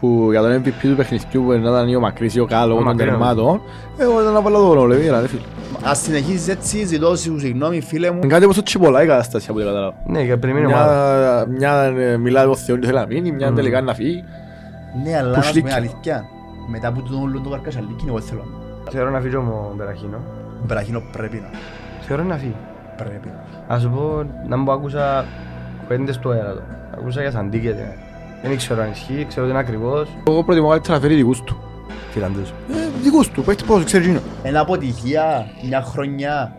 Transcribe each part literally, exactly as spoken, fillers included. που για τον εμ βι πι του παιχνιδιού που ήταν ο Μακρύς ή ο Κάλλο, ο Μακερμάτο, εγώ ήταν απαλά το ρόλο, ρε φίλε. Ας συνεχίσεις έτσι, ζητώ συγγνώμη φίλε μου. Κάτι όπως το τσιπολάει η κατάσταση από ό,τι καταλάβω. Ναι, και πριν είναι ομάδα. Μια μιλάει ο Θεός, θέλει να μείνει, μια τελικά είναι να φύγει. Ναι, αλλά να σου πούμε αλήθεια, μετά από τον όλο τον Καρκάς αλήκη είναι εγώ θέλω. Θεωρώ να φύγει ο Μπεραχίνο. Ο Μπεραχίνο πρέπει να φύγει. Θεωρώ να φύγει. Πρέπει να φύγει. Ας σου πω, να μου άκουσα πέντες του αέρα. Ακούσα για Σαντίκετε. Δεν ξέρω αν ισχύει, ξέρω ότι είναι ακριβώς. Εγώ προτιμώ καλύτερα να φέρει δικούς του. Φιλανδές. Δικούς του, παίχτες πώς, ξέρεις γίνω. Ένα αποτυχία, μια χρονιά,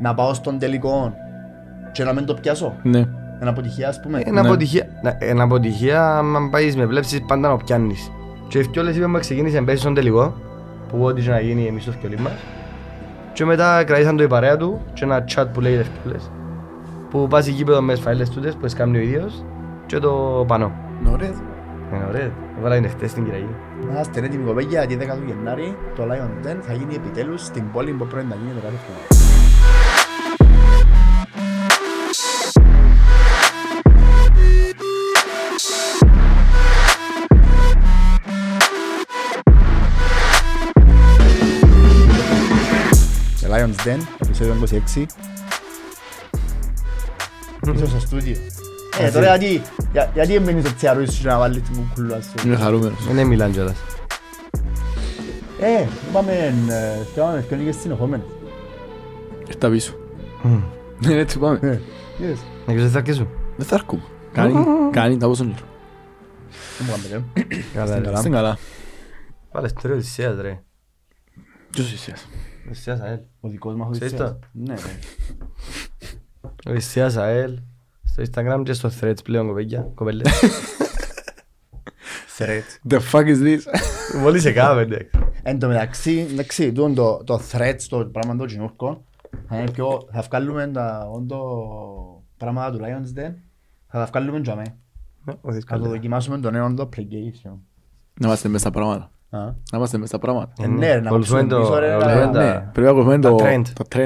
να πάω στον τελικό και να μην το πιάσω. Ναι. Ένα αποτυχία ας πούμε. Ένα αποτυχία, ένα αποτυχία, αν πάεις με βλέψεις πάντα να πιάνεις. Και οι φτιόλες είπαμε ξεκίνησε να πέσεις στον τελικό, που ό,τι και να γίνει εμείς στο φτιόλι μας. Και μετά κρατήσαν το η παρέα του και ένα chat που λέγεται φτιόλες. Που βάζει γήπεδο με σφαίλες τούτες που έσκαμνει ο ίδιος και το πανώ. Νωρέδ. Νωρέδ. Έβαλα την εχθές στην Κυραγή. Να είστε έτοιμοι κοπέγια, τη δέκα του Γενάρη το Lion Dance θα γίνει επιτέλους στην πόλη που πρέπει να γίνει το κάθε φορά. The Lions Den, επεισόδιο είκοσι έξι. Ίσως στο στούντιο. Ε, τώρα γιατί εμπαινείς έτσι αρρούσεις και να βάλεις την κουκουλά σου. Είναι χαρούμενος. Είναι μιλάν κιόλας. Ε, είπαμε, φτιάχνουμε ευκαινικές συνεχόμενες. Ήρθα πίσω. Ναι, έτσι πάμε. Να ξέρεις θα αρκέσουν. Δεν θα αρκούμε. Κάνει, τα πόσο νύχρο. Δεν μου κάνουμε τέλος. Καλά, στην καλά. Πάλε στο τρίο της Ισίας, ρε. Ποιος Ισίας. Οδυσσέας ΑΕΛ. Ο δικός μας Οδυσσέας. Ναι. Οδυσσέας ΑΕΛ. Στο Instagram και στο Threads πλέον κοπέγια. Κοπέλες. Threads. The fuck is this? Μόλι σε κάμενε. Εν τω μεταξύ, εντάξει, το Threads, το πράγμα το γινόρκο. Θα βγάλουμε τα πράγματα του Lions Den. Θα τα βγάλουμε για μέ. Θα το δοκιμάσουμε το νέο το application. Να είμαστε μέσα στα πράγματα. Να είμαστε μέσα στα πράγματα. Ναι, να ακολουθούμε το trend.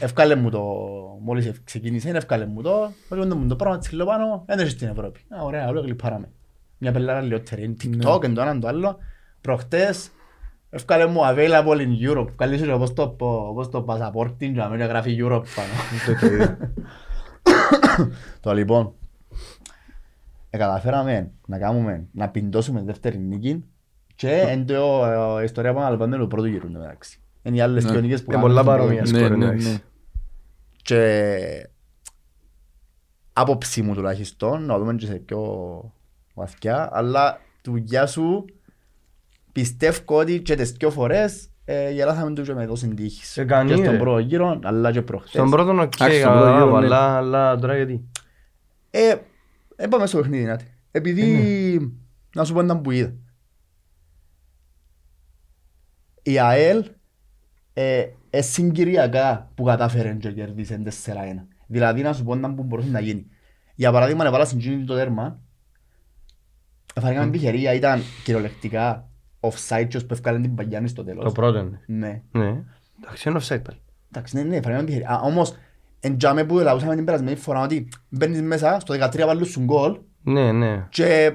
Ευκάλε μου το, μόλις ξεκίνησε, ευκάλε μου το. Ευκάλε μου το πράγμα της χιλοπάνω, έντρεχε στην Ευρώπη. Ωραία, όλο γλυπάραμε. Μια πελάρα λιότερη, TikTok, εν το έναν το άλλο. Προχτές, ευκάλε μου available in Europe. Ευκάλε σου όπως το πασαπόρτι, να μην γράφει Europe πάνω. Το λοιπόν, καταφέραμε να κάνουμε, να πιντώσουμε δεύτερη νίκη. Και είναι η ιστορία που αναλαμβάνεται του πρώτου γύρου. Είναι οι άλλες κοινωνικές που κάνουν. Είναι πολλά παρόμοια. Και άποψη μου τουλάχιστον, να δούμε και σε πιο βαθιά, αλλά του γεια σου πιστεύω ότι και τις δυο φορές γελάσαμε τους και με δώσουν τύχης. Και στον πρώτο γύρο, αλλά και προχτές. Στον πρώτο οκ, αλλά τώρα γιατί. Έπαμε στο παιχνίδι, επειδή να σου πω ήταν που είδα. Η ΑΕΛ ε, ε, συγκυριακά που κατάφεραν και κερδίσαν τέσσερα ένα. Δηλαδή να σου πω όταν που μπορούσε να γίνει. Για παράδειγμα να βάλα συγκίνητο το τέρμα. Εφαρήκαμε mm. επιχειρία, ήταν κυριολεκτικά offside και που έφκαλαν την Παγιάννη στο τέλος. Το πρώτο είναι. Ναι. Ναι. Εντάξει είναι offside πάλι. Εντάξει ναι, ναι, εφαρήκαμε επιχειρία. Α, όμως εντιαμε που λαούσαμε την περασμένη φορά ότι μπαίνεις μέσα στο δεκατρία βάλεις σου γκολ. Ναι, ναι. Και...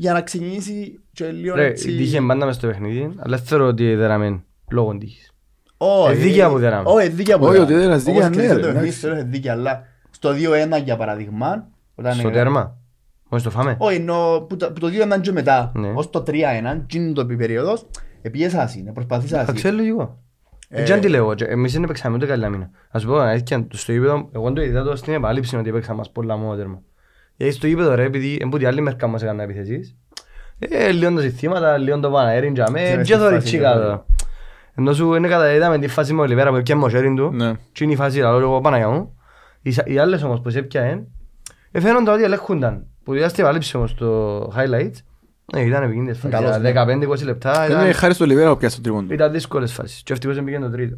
Για να ξεκινήσει και λίγο έτσι... Ρε, τύχε πάντα μες στο παιχνίδι, αλλά θεωρώ ότι δεραμε λόγω τύχης. Όχι, δίκαια που δεραμε. Όχι, δίκαια που δεραμε. Όχι, δίκαια ναι, ρε. Εμείς θεωρώ δίκαια, αλλά στο δύο ένα για παραδειγμά... Στο τέρμα, όχι στο φάμε. Όχι, που το δύο ένα και μετά, ως το τρία ένα, γίνει το περίοδος, επίγες άσυ, προσπαθείς άσυ. Θα ξέρω λογικό. Έτσι αν τη λέω, εμείς δεν παίξαμε ούτε καλή αμήνα. Ας πω, στο γήπεδο, εγώ το είδα στην επαλήψη ότι παίξαμε πολλά μόνο τέρμα. Γιατί στο γήπεδο ρε, επειδή εμπούτοι άλλοι μερικά μας έκαναν επιθέσεις ε, λιών τα συστήματα, λιών το Παναέριν και αμέ, και το ριτσίκα τώρα. Ενώ σου είναι καταλήταμε τη φάση με Ολιβέρα που έπιαμε ο χέριν του και είναι η φάση λόγω Παναγιά μου. Οι άλλες όμως που έπιαν, φαίνονταν ότι ελέγχονταν. Που διάστηκε βαλήψη όμως το highlights Ήταν επικίνδυνες φάσεις, δεκαπέντε είκοσι λεπτά. Χάρη στο Λιβέρα που πιάσε το τρίποντο. Ήταν δύσκολες φάσεις και ευτυχώς δεν πήγαινε το τρίτο.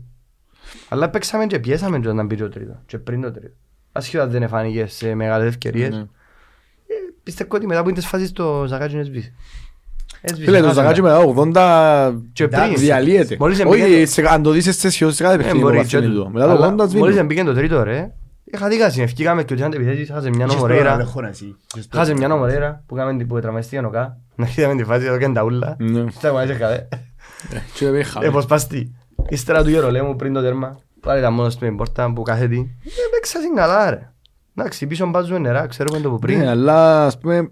Αλλά παίξαμε και πιέσαμε και όταν πήγε το τρίτο και πριν το τρίτο. Ασχετά δεν εφάνηκε σε μεγάλες ευκαιρίες. Πιστεύω ότι μετά που είναι τις φάσεις το Ζαγάτζι είναι σβήσει. Φίλε, το Ζαγάτζι μετά ογδόντα διαλύεται. Όχι, αν το δεις σε κάθε παιχνίδι. Μετά το ογδόντα σβήνει. Είχα δίκαση, ευκήκαμε και ότι αν επιθέσεις χάσε μια νομορέρα. Χάσε μια νομορέρα που έκαμε την τραυμαστία νοκά. Να είδαμε την φάση εδώ και ενταούλα. Στα κουμάζεις καβέ. Εποσπαστεί. Ύστερα του Γερολέμου πριν το τέρμα. Πάλι ήταν μόνος του με πόρτα που κάθεται. Έπαιξα συγκαλά ρε. Εντάξει, πίσω μπάζουμε νερά, ξέρουμε το που πριν. Ναι, αλλά ας πούμε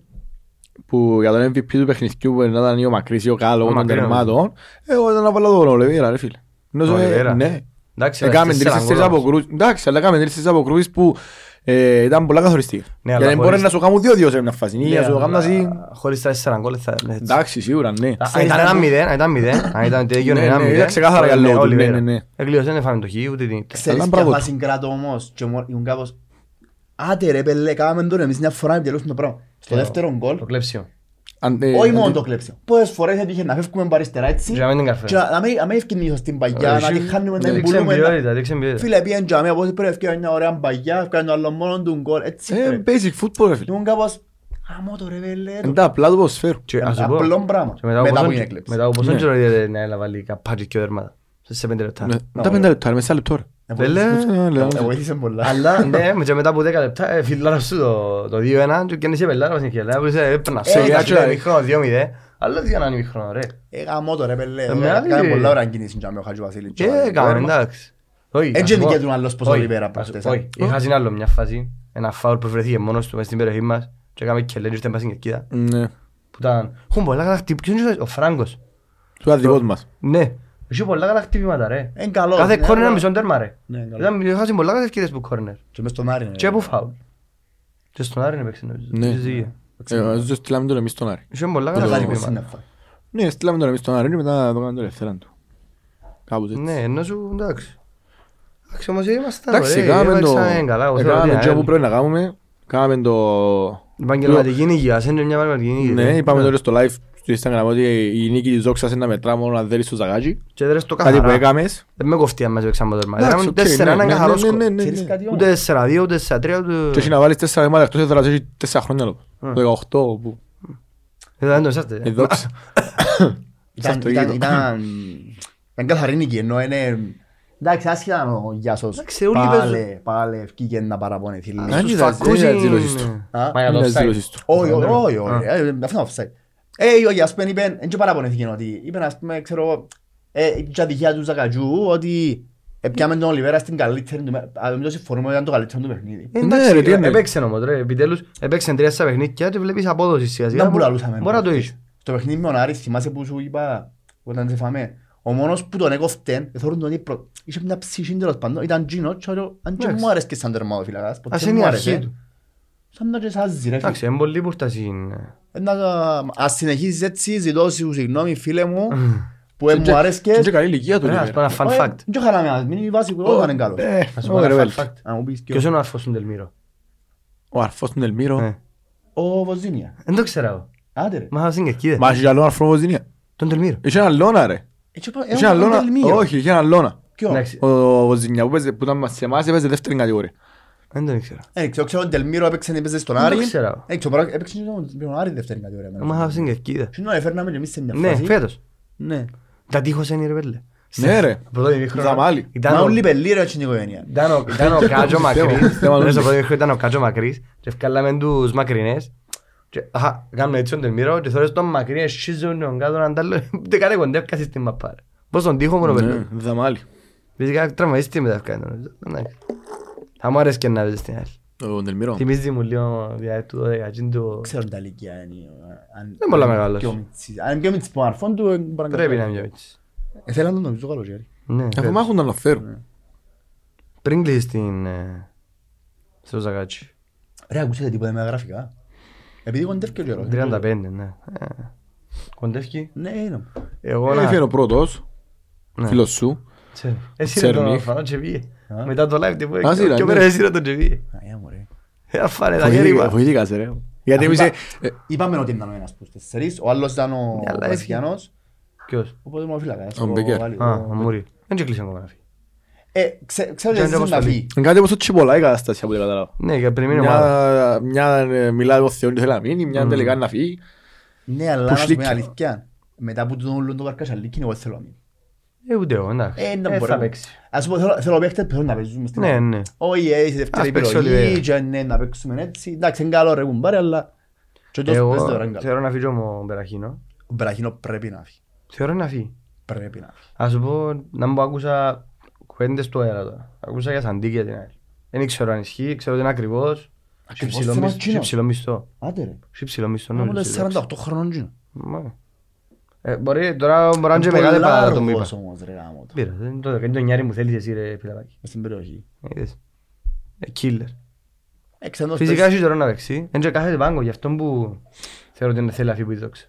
που για τον εμ βι πι του παιχνιδιού που ήταν ο Μακρύς ή ο Κάλλο των τερμάτων. Εγώ ήταν να βάλω το Ολιβέρα ρε φίλε. Ναι. Έκαμε τρεις-τέσσερις αποκρούσεις που ήταν πολλά καθοριστικά. Γιατί μπορεί να σου κάνουν δύο-δύο σε μια φάση. Χωρίς τα τέσσερα γκολ θα έλεγες. Εντάξει, σίγουρα, ναι. Ήταν ένα μηδέν, ήταν μηδέν. Ήταν τέτοιο ένα μηδέν. Ήταν ξεκάθαρα για λόγω του. Εγκλειώσαν, δεν φάμε το χείου, ούτε την. Ξέρεις ποια φάση κράτω όμως. Και ήμουν κάπως, άτε ρε πέλε, κάμε τώρα εμείς μια φορά να επιτελούσουμε το πράγμα. Στο δεύτερο γκολ. Το κλέψιο. Όχι μόνο το κλέψε. Πόσες φορές έτυχε να φεύγουμε παρίστερα έτσι και να μην ευκαινήσω στην παγιά, να τη χάνουμε, να την πουλούμε. Φίλε, πήγαινε και αμέα πόσες πρέπει να μια ωραία παγιά, ευκαινε το άλλο μόνο του γκολ, έτσι πρέπει. Basic football, φίλε. Ήμουν κάπως, αμώ το ρε βελέ του. Είναι απλά το ποσφαίρου. Απλό πράγμα. Μετά που είναι κλέψη. Μετά από πόσο καιρό να έλαβα λίγα πάρει και ο δέρματα. Σε πέντε λεπτά. Τα πέντε λεπτά, μέσα λεπτό. Αλλά ναι, μετά από δέκα λεπτά φιλάνα σου το δύο ένα και κέννησε πελάρα μας είναι έπαιρνα σε ημίχρονο δύο μηδέν. Αλλά τι έκαναν ημίχρονο ρε. Έγαμω το ρε πελέ, έκαμε πολλά ώρα να κινήσουν και με ο Χατζου Βασίλη. Έκαμε εντάξει. Έτσι δεν δικαιούνται άλλος πως όλοι πέρα προχτές. Είχα στην άλλο μια φάση, ένα φάουλ που βρεθήκε μόνος του μες στην περιοχή μας και έκαμε και λέει ήρθαν πάση στην κερκίδα. Που ήταν, έχουν πολλά καλά χτυπήσουν ο Φράγκος. Του αδικός μας. Ναι. Είχε πολλά καλά χτυπήματα ρε. Κάθε κόρνερ ήταν μισό τέρμα ρε. Είχαν πολλά καλά ευκαιρίες που κόρνερ. Και μες στον Άρη είναι. Και που φάουλ. Και στον Άρη είναι παίξει νομίζω. Ναι. Στείλαμε τον εμείς στον Άρη. Είχε πολλά καλά χτυπήματα. Ναι, στείλαμε τον εμείς στον Άρη. Μετά το κάνουν τον ελευθεράν του. Κάπως έτσι. Ναι, ενώ σου εντάξει. Εντάξει όμως είμαστε ρε. Εντάξει, κάναμε το που πρέπει να κάνουμε. Κάναμε το... Επαγγελματική νίκη, ας είναι μια επαγγελματική νίκη. Ναι, είπαμε τώρα στο live στο Instagram ότι η νίκη της δόξας είναι να μετρά μόνο αν δέρεις στο Ζαγάκι. Και δέρεις το καθαρά. Κάτι που έκαμες. Δεν με κοφτεί αν μας παίξαμε το τερμά. Έκαμε τέσσερα έναν καθαρό σκορ. Ούτε τέσσερα δύο, ούτε τέσσερα τρία. Και όχι να βάλεις τέσσερα γεμάτα εκτός έδρας έχει τέσσερα χρόνια λόγω. Το δεκαοκτώ που... Δεν το είσαστε. Η δόξα. Ήταν καθαρή νίκη ενώ είναι... Εντάξει, άσχετα με ο Γιάσος, πάλι ευκήκε να παραπονεθεί. Να τους φακούσει... Μα για το ψάιτ. Όχι, όχι, όχι, αυτό είναι το ψάιτ. Ο είπε, δεν παραπονεθεί ότι είπε, ας πούμε, ξέρω, η ατυχία του Ζακατζού, ότι πιάμε τον Ολιβέρα στην καλύτερη του μέρα. Αν το συμφωνούμε, ήταν το καλύτερο του παιχνίδι. Εντάξει, έπαιξε όμως, επιτέλους, έπαιξε τρία στα παιχνίδια και βλέπεις απόδοση σιγά σιγά. Μπορεί να το είσαι. Στο παιχνίδι με ο Άρης, θυμάσαι που σου είπα όταν σε φάμε. Ο μόνος που τον έκοφτεν, θεωρούν ότι είχε μια ψυχή τέλος πάντων, ήταν Gino, αν και μου άρεσκε σαν τερμάδο φύλακας, ποτέ μου άρεσε. Σαν να και σάζει ρε φίλε. Εμπολή πουρτασή είναι. Ας συνεχίσεις έτσι, ζητώ σου συγγνώμη φίλε μου, που μου άρεσκες. Είναι και καλή ηλικία του. Ας πω ένα fun fact. Και χαράμια, μην είναι βάση που εγώ ήταν καλός. Ας πω ένα fun fact. Ποιος είναι ο αρφός του Ντελμύρο. Ο αρφός του Ντελμύρο. Ο Βοζίνια. Δεν το ξέρω. Άντε Είχε έναν Λόνα, όχι, είχε έναν Λόνα. Ο Ζινιά που ήταν σε εμάς έπαιζε δεύτερη κατηγορία. Δεν τον ήξερα. Ξέρω ότι ο Ντελμύρο έπαιζε στον Άρη. Έπαιξε στον Άρη δεύτερη κατηγορία. Μα είχα στην Κερκίδα. Τι νόημα φέρναμε και εμείς σε μια φάση. Ναι, φέτος. Τα τείχος είναι ρε πέλε. Ναι ρε, Ζαμάλι. Μα όλοι πελίρε έτσι την οικογένεια. Ήταν ο Κάτζο Μακρύς και βγάλαμε τους μακρινές. Κάνουμε έτσι τον Τελμύρο και θωρείς τον μακρύ εσχίζουν τον κάτω να τα λέω ούτε κάνε κοντεύκα σύστημα πάρε. Πώς τον τύχο μου να περνάει. Δαμάλι. Βίσκα τραυμαζίστη μετά ευκάνε. Θα μου αρέσει και να βέζεις την άλλη. Ο Τελμύρο. Θυμίζει μου λίγο διά του δεκατσίν του... Ξέρω τα ηλικία είναι. Δεν πολλά μεγάλος. Αν είναι πιο μητσις πομαρφών του... Πρέπει να είναι πιο μητσις. Θέλαν τον νομίζω καλός γέρι. Αφού μάχουν να αναφέρουν. Πριν κλείσεις στο Ζαγάτσι. Ρε ακούσετε τίποτα με γραφικά. Επειδή κοντεύκει ο καιρός. τριάντα πέντε, ναι. Κοντεύκει. Ναι, είναι. Έφερε ο πρώτος, φίλος σου. Εσύ ρε τον φανό και πήγε. Μετά το live τι που έκανε. Και πέρα εσύ ρε τον και πήγε. Αφάνε τα χέρια. Βοήθηκασε ρε. Γιατί είπαμε ότι ήταν ο ένας προς τεσσερίς, ο άλλος ήταν ο Βασιλιανός. Ποιος? Ο ποδημοφύλακας. Ο Μπεκέρ. Α, ο Μουρί. Δεν και κλείσαμε να φύγει. Ξέρω γιατί δεν θα φύγει. Είναι κάτι όπως το τσιπολά η κατάσταση από την καταλάβω. Ναι, και πριν είναι ομάδα. Μια μιλάει ο Θεόνι θέλει να μείνει, μια τελικά να φύγει. Ναι, αλλά να σου πει αλήθεια. Μετά που τον Λόντο Καρκασσαλίκη είναι εγώ θέλω να μείνει. Ε, ούτε εγώ, εντάξει. Ε, να μπορώ να παίξει. Ας πούμε, θέλω παίχτες πρέπει να παίζουμε στην ομάδα. Ναι, ναι. Όχι, είσαι δεύτερη υπεροχή και να παίξουμε έτσι. Εντάξει, είναι καλό ρε κουμπάρε, αλλά... Εγώ θεωρώ να φύγει ο Μπεραχίνο. Ο Μπεραχίνο πρέπει να φύγει. Θεωρώ να φύγει. Πρέπει να φύγει. Ας σου πω, να μου άκουσα κουέντες του αέρα τώρα. Άκουσα για Σαντίκια την άλλη. Δεν ξέρω αν ισχύει, ξέρω ότι είναι ακριβώς. Σε ψηλό μισθό. Άντε ρε. Σε ψηλό μισθό. Μπορεί τώρα ο Μωράντζε μεγάλη παρά το μου είπα. Πήρα, δεν το νιάρι μου θέλεις εσύ ρε Πιλαπάκη. Στην περιοχή. Είδες. Κίλερ. Φυσικά εσύ τώρα να παίξει. Έντια κάθεται πάγκο γι' αυτόν που θεωρώ ότι είναι θέλει αφή που τη δόξα.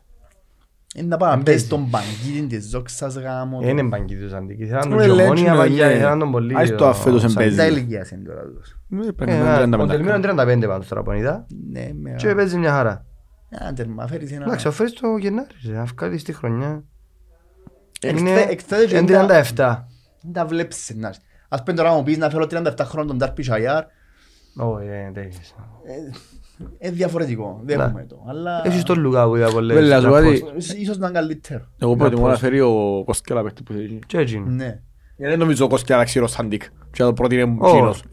Είναι να πάω να πες τον παγκίδιν της δόξας γάμο. Είναι παγκίδιν της αντίκης. Θέλαν τον Γιωγόνια παγιά, θέλαν τον πολύ. Ας το αφέτος εμπέζει. Σαν τα ηλικίας είναι τώρα. Εντάξει, ο Φέρις το Γενάρη, αυκάλης τη χρονιά. Είναι τριάντα επτά. Δεν τα βλέπεις. Ας πέντε τώρα μου πεις να φέρω τριάντα επτά χρόνων τον Ντάρπι Σαϊάρ. Όχι, εντάξει. Είναι διαφορετικό, δέχομαι το. Έχεις τον Λουκά που είδα πολλές. Ίσως να είναι καλύτερο. Εγώ προτιμώ να φέρει ο Κοσκέλα παίχτη που θέλει. Και έτσι. Δεν νομίζω ο Κοσκέλα ξύρος Σαντίκ. Και το πρώτο είναι ξύρος.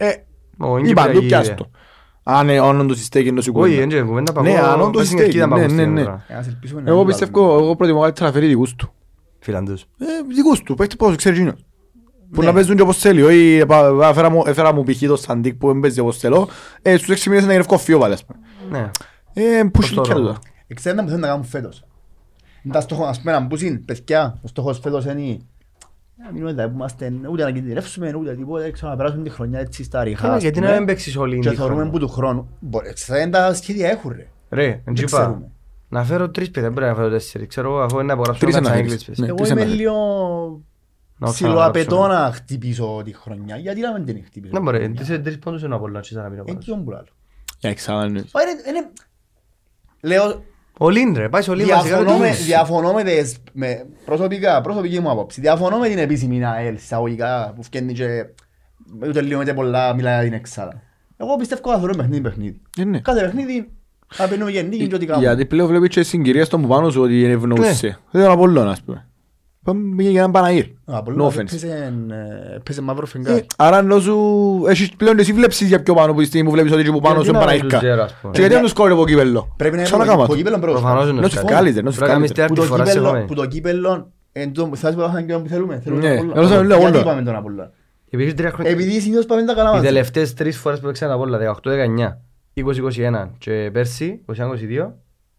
Είπα του πιάστο. Αν όντως στέκει είναι το σηκούδι. Ναι, αν όντως στέκει. Εγώ πιστεύω, εγώ προτιμώ καλύτερα να φέρει δικούς του. Φιλανδούς. Δικούς του, παίχτε πώς ξέρει γίνος. Που να παίζουν και όπως θέλει. Όχι, έφερα μου π.χ. το Σαντίκ που δεν παίζει όπως θέλω. Στους έξι μήνες είναι να γρευκό φύο πάλι. Πού σου και εδώ. Ξέρετε που θέλουν να κάνουν φέτος. Ας πούμε να μπούσουν, παιδιά, ο στόχος φέτος είναι... Μην ούτε να κινδυνεύσουμε, ούτε τίποτα, ξέρω να περάσουμε τη χρονιά έτσι στα ριχά. Γιατί να μην παίξεις όλη την χρονιά. Και θεωρούμε που του χρόνου. Ξέρετε τα σχέδια έχουν ρε. Ρε, εν τσίπα. Να φέρω τρεις παιδιά, πρέπει να φέρω τέσσερις. Ξέρω εγώ, αφού είναι να απογράψω να τσάγγλεις. Εγώ είμαι λίγο ψιλοαπαιτώ να χτυπήσω τη χρονιά. Γιατί να μην την χτυπήσω. Δεν μπορεί, τρεις πόντους είναι απολύτω. Εν και όμπου άλλο. Ολύντρε, πάει σε ολύντρε. Διαφωνώ με τις προσωπικά, προσωπική μου απόψη. Διαφωνώ με την επίσημη ΑΕΛ, σαγωγικά, που φτιάχνει και ούτε λίγο μετά πολλά μιλάει για την εξάδα. Εγώ πιστεύω καθόλου παιχνίδι παιχνίδι. Κάθε παιχνίδι θα παίρνουμε γεννή και ό,τι κάνουμε. Γιατί πλέον βλέπεις και συγκυρία στον που πάνω σου ότι ευνοούσε. Δεν ήταν Απολλώνα, ας πούμε. Πήγε για έναν Παναγύρ. Απολλώνα πέσε μαύρο φεγγάρι. Άρα ενώ σου έχεις πλέον εσύ βλέψεις για πιο πάνω που τη στιγμή που βλέπεις ότι που πάνω σου είναι Παναγύρκα. Και γιατί δεν τους κόρει από κύπελλο. Πρέπει να έχουμε το κύπελλο πρώτος. Ενώ σου φυκάλιζε. Που το κύπελλο θα σου πέρασαν και όπου θέλουμε. Γιατί πάμε τον Απολλώνα. Επειδή συνήθως πάμε τα καλά μας. Οι τελευταίες τρεις φορές που παίξαμε Απολλώνα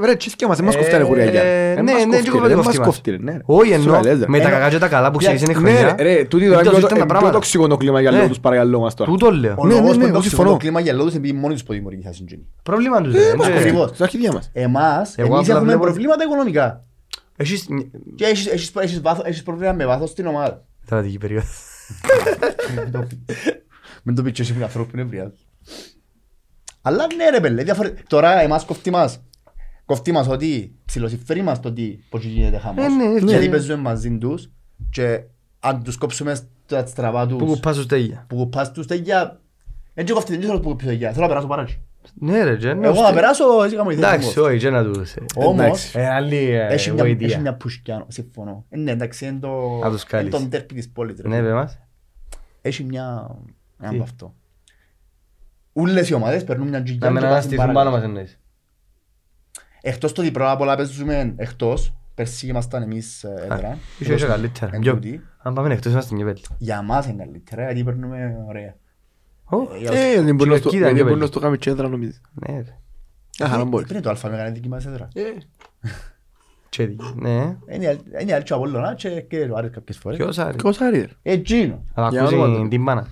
Βρε, τσις και μας, δεν μας κοφτάνε χουριαγιά. Ναι, ναι, δεν μας κοφτήρε. Όχι εννοώ, με τα κακά και τα καλά που ξέρεις είναι χρονιά. Ρε, τούτοι τώρα είναι πιο τοξικό το κλίμα για λόγους, παρακαλώ μας τώρα. Τούτο λέω. Ο λόγος που είναι τοξικό το κλίμα για λόγους επειδή μόνοι τους ποδημορική θα συντζήνει. Προβλήμα τους δεν είναι. Στα αρχιδιά μας. Εμάς, εμείς έχουμε προβλήματα οικονομικά. Έχεις προβλήμα με βάθος στην ομάδα. Τρατική περίοδο. Μην το πεις αλλά ναι ρε πέλε, τώρα εμάς κοφτεί μας. Κοφτεί μας ότι ψιλοσυφέρει μας το ότι πώς γίνεται χαμός. Γιατί παίζουμε μαζί τους και αν τους κόψουμε στα στραβά τους. Που κουπάς τους τέγια. Που κουπάς τους τέγια. Έτσι εγώ αυτή δεν θέλω που κουπήσω τέγια, θέλω να περάσω παράκι. Ναι ρε Τζένα. Εγώ να περάσω, έτσι κάνω ιδέα. Εντάξει, όχι Τζένα τους. Όμως, έχει μια πουσκιάνο, συμφωνώ. Εντάξει, είναι τον τέρπι της πόλης. Έχει μια... Ούλες οι ομάδες περνούν μια τζιγιά και πάσουν παρακαλώ. Εκτός το διπρόνα πολλά παίζουμε εκτός. Περσί ήμασταν εμείς έδρα. Είσαι καλύτερα. Αν πάμε εκτός είμαστε μια πέλη. Για μας είναι καλύτερα γιατί περνούμε ωραία. Ε, δεν μπορούμε να το κάνουμε και έδρα νομίζεις. Δεν είναι το αλφα μεγανή δοκιμάσαι τώρα. Ναι. Είναι αλήθεια από όλων και το άρεσε κάποιες φορές. Ποιος άρεσε. Ποιος άρεσε. Εκείνο. Αλλά ακούσει την πάνα.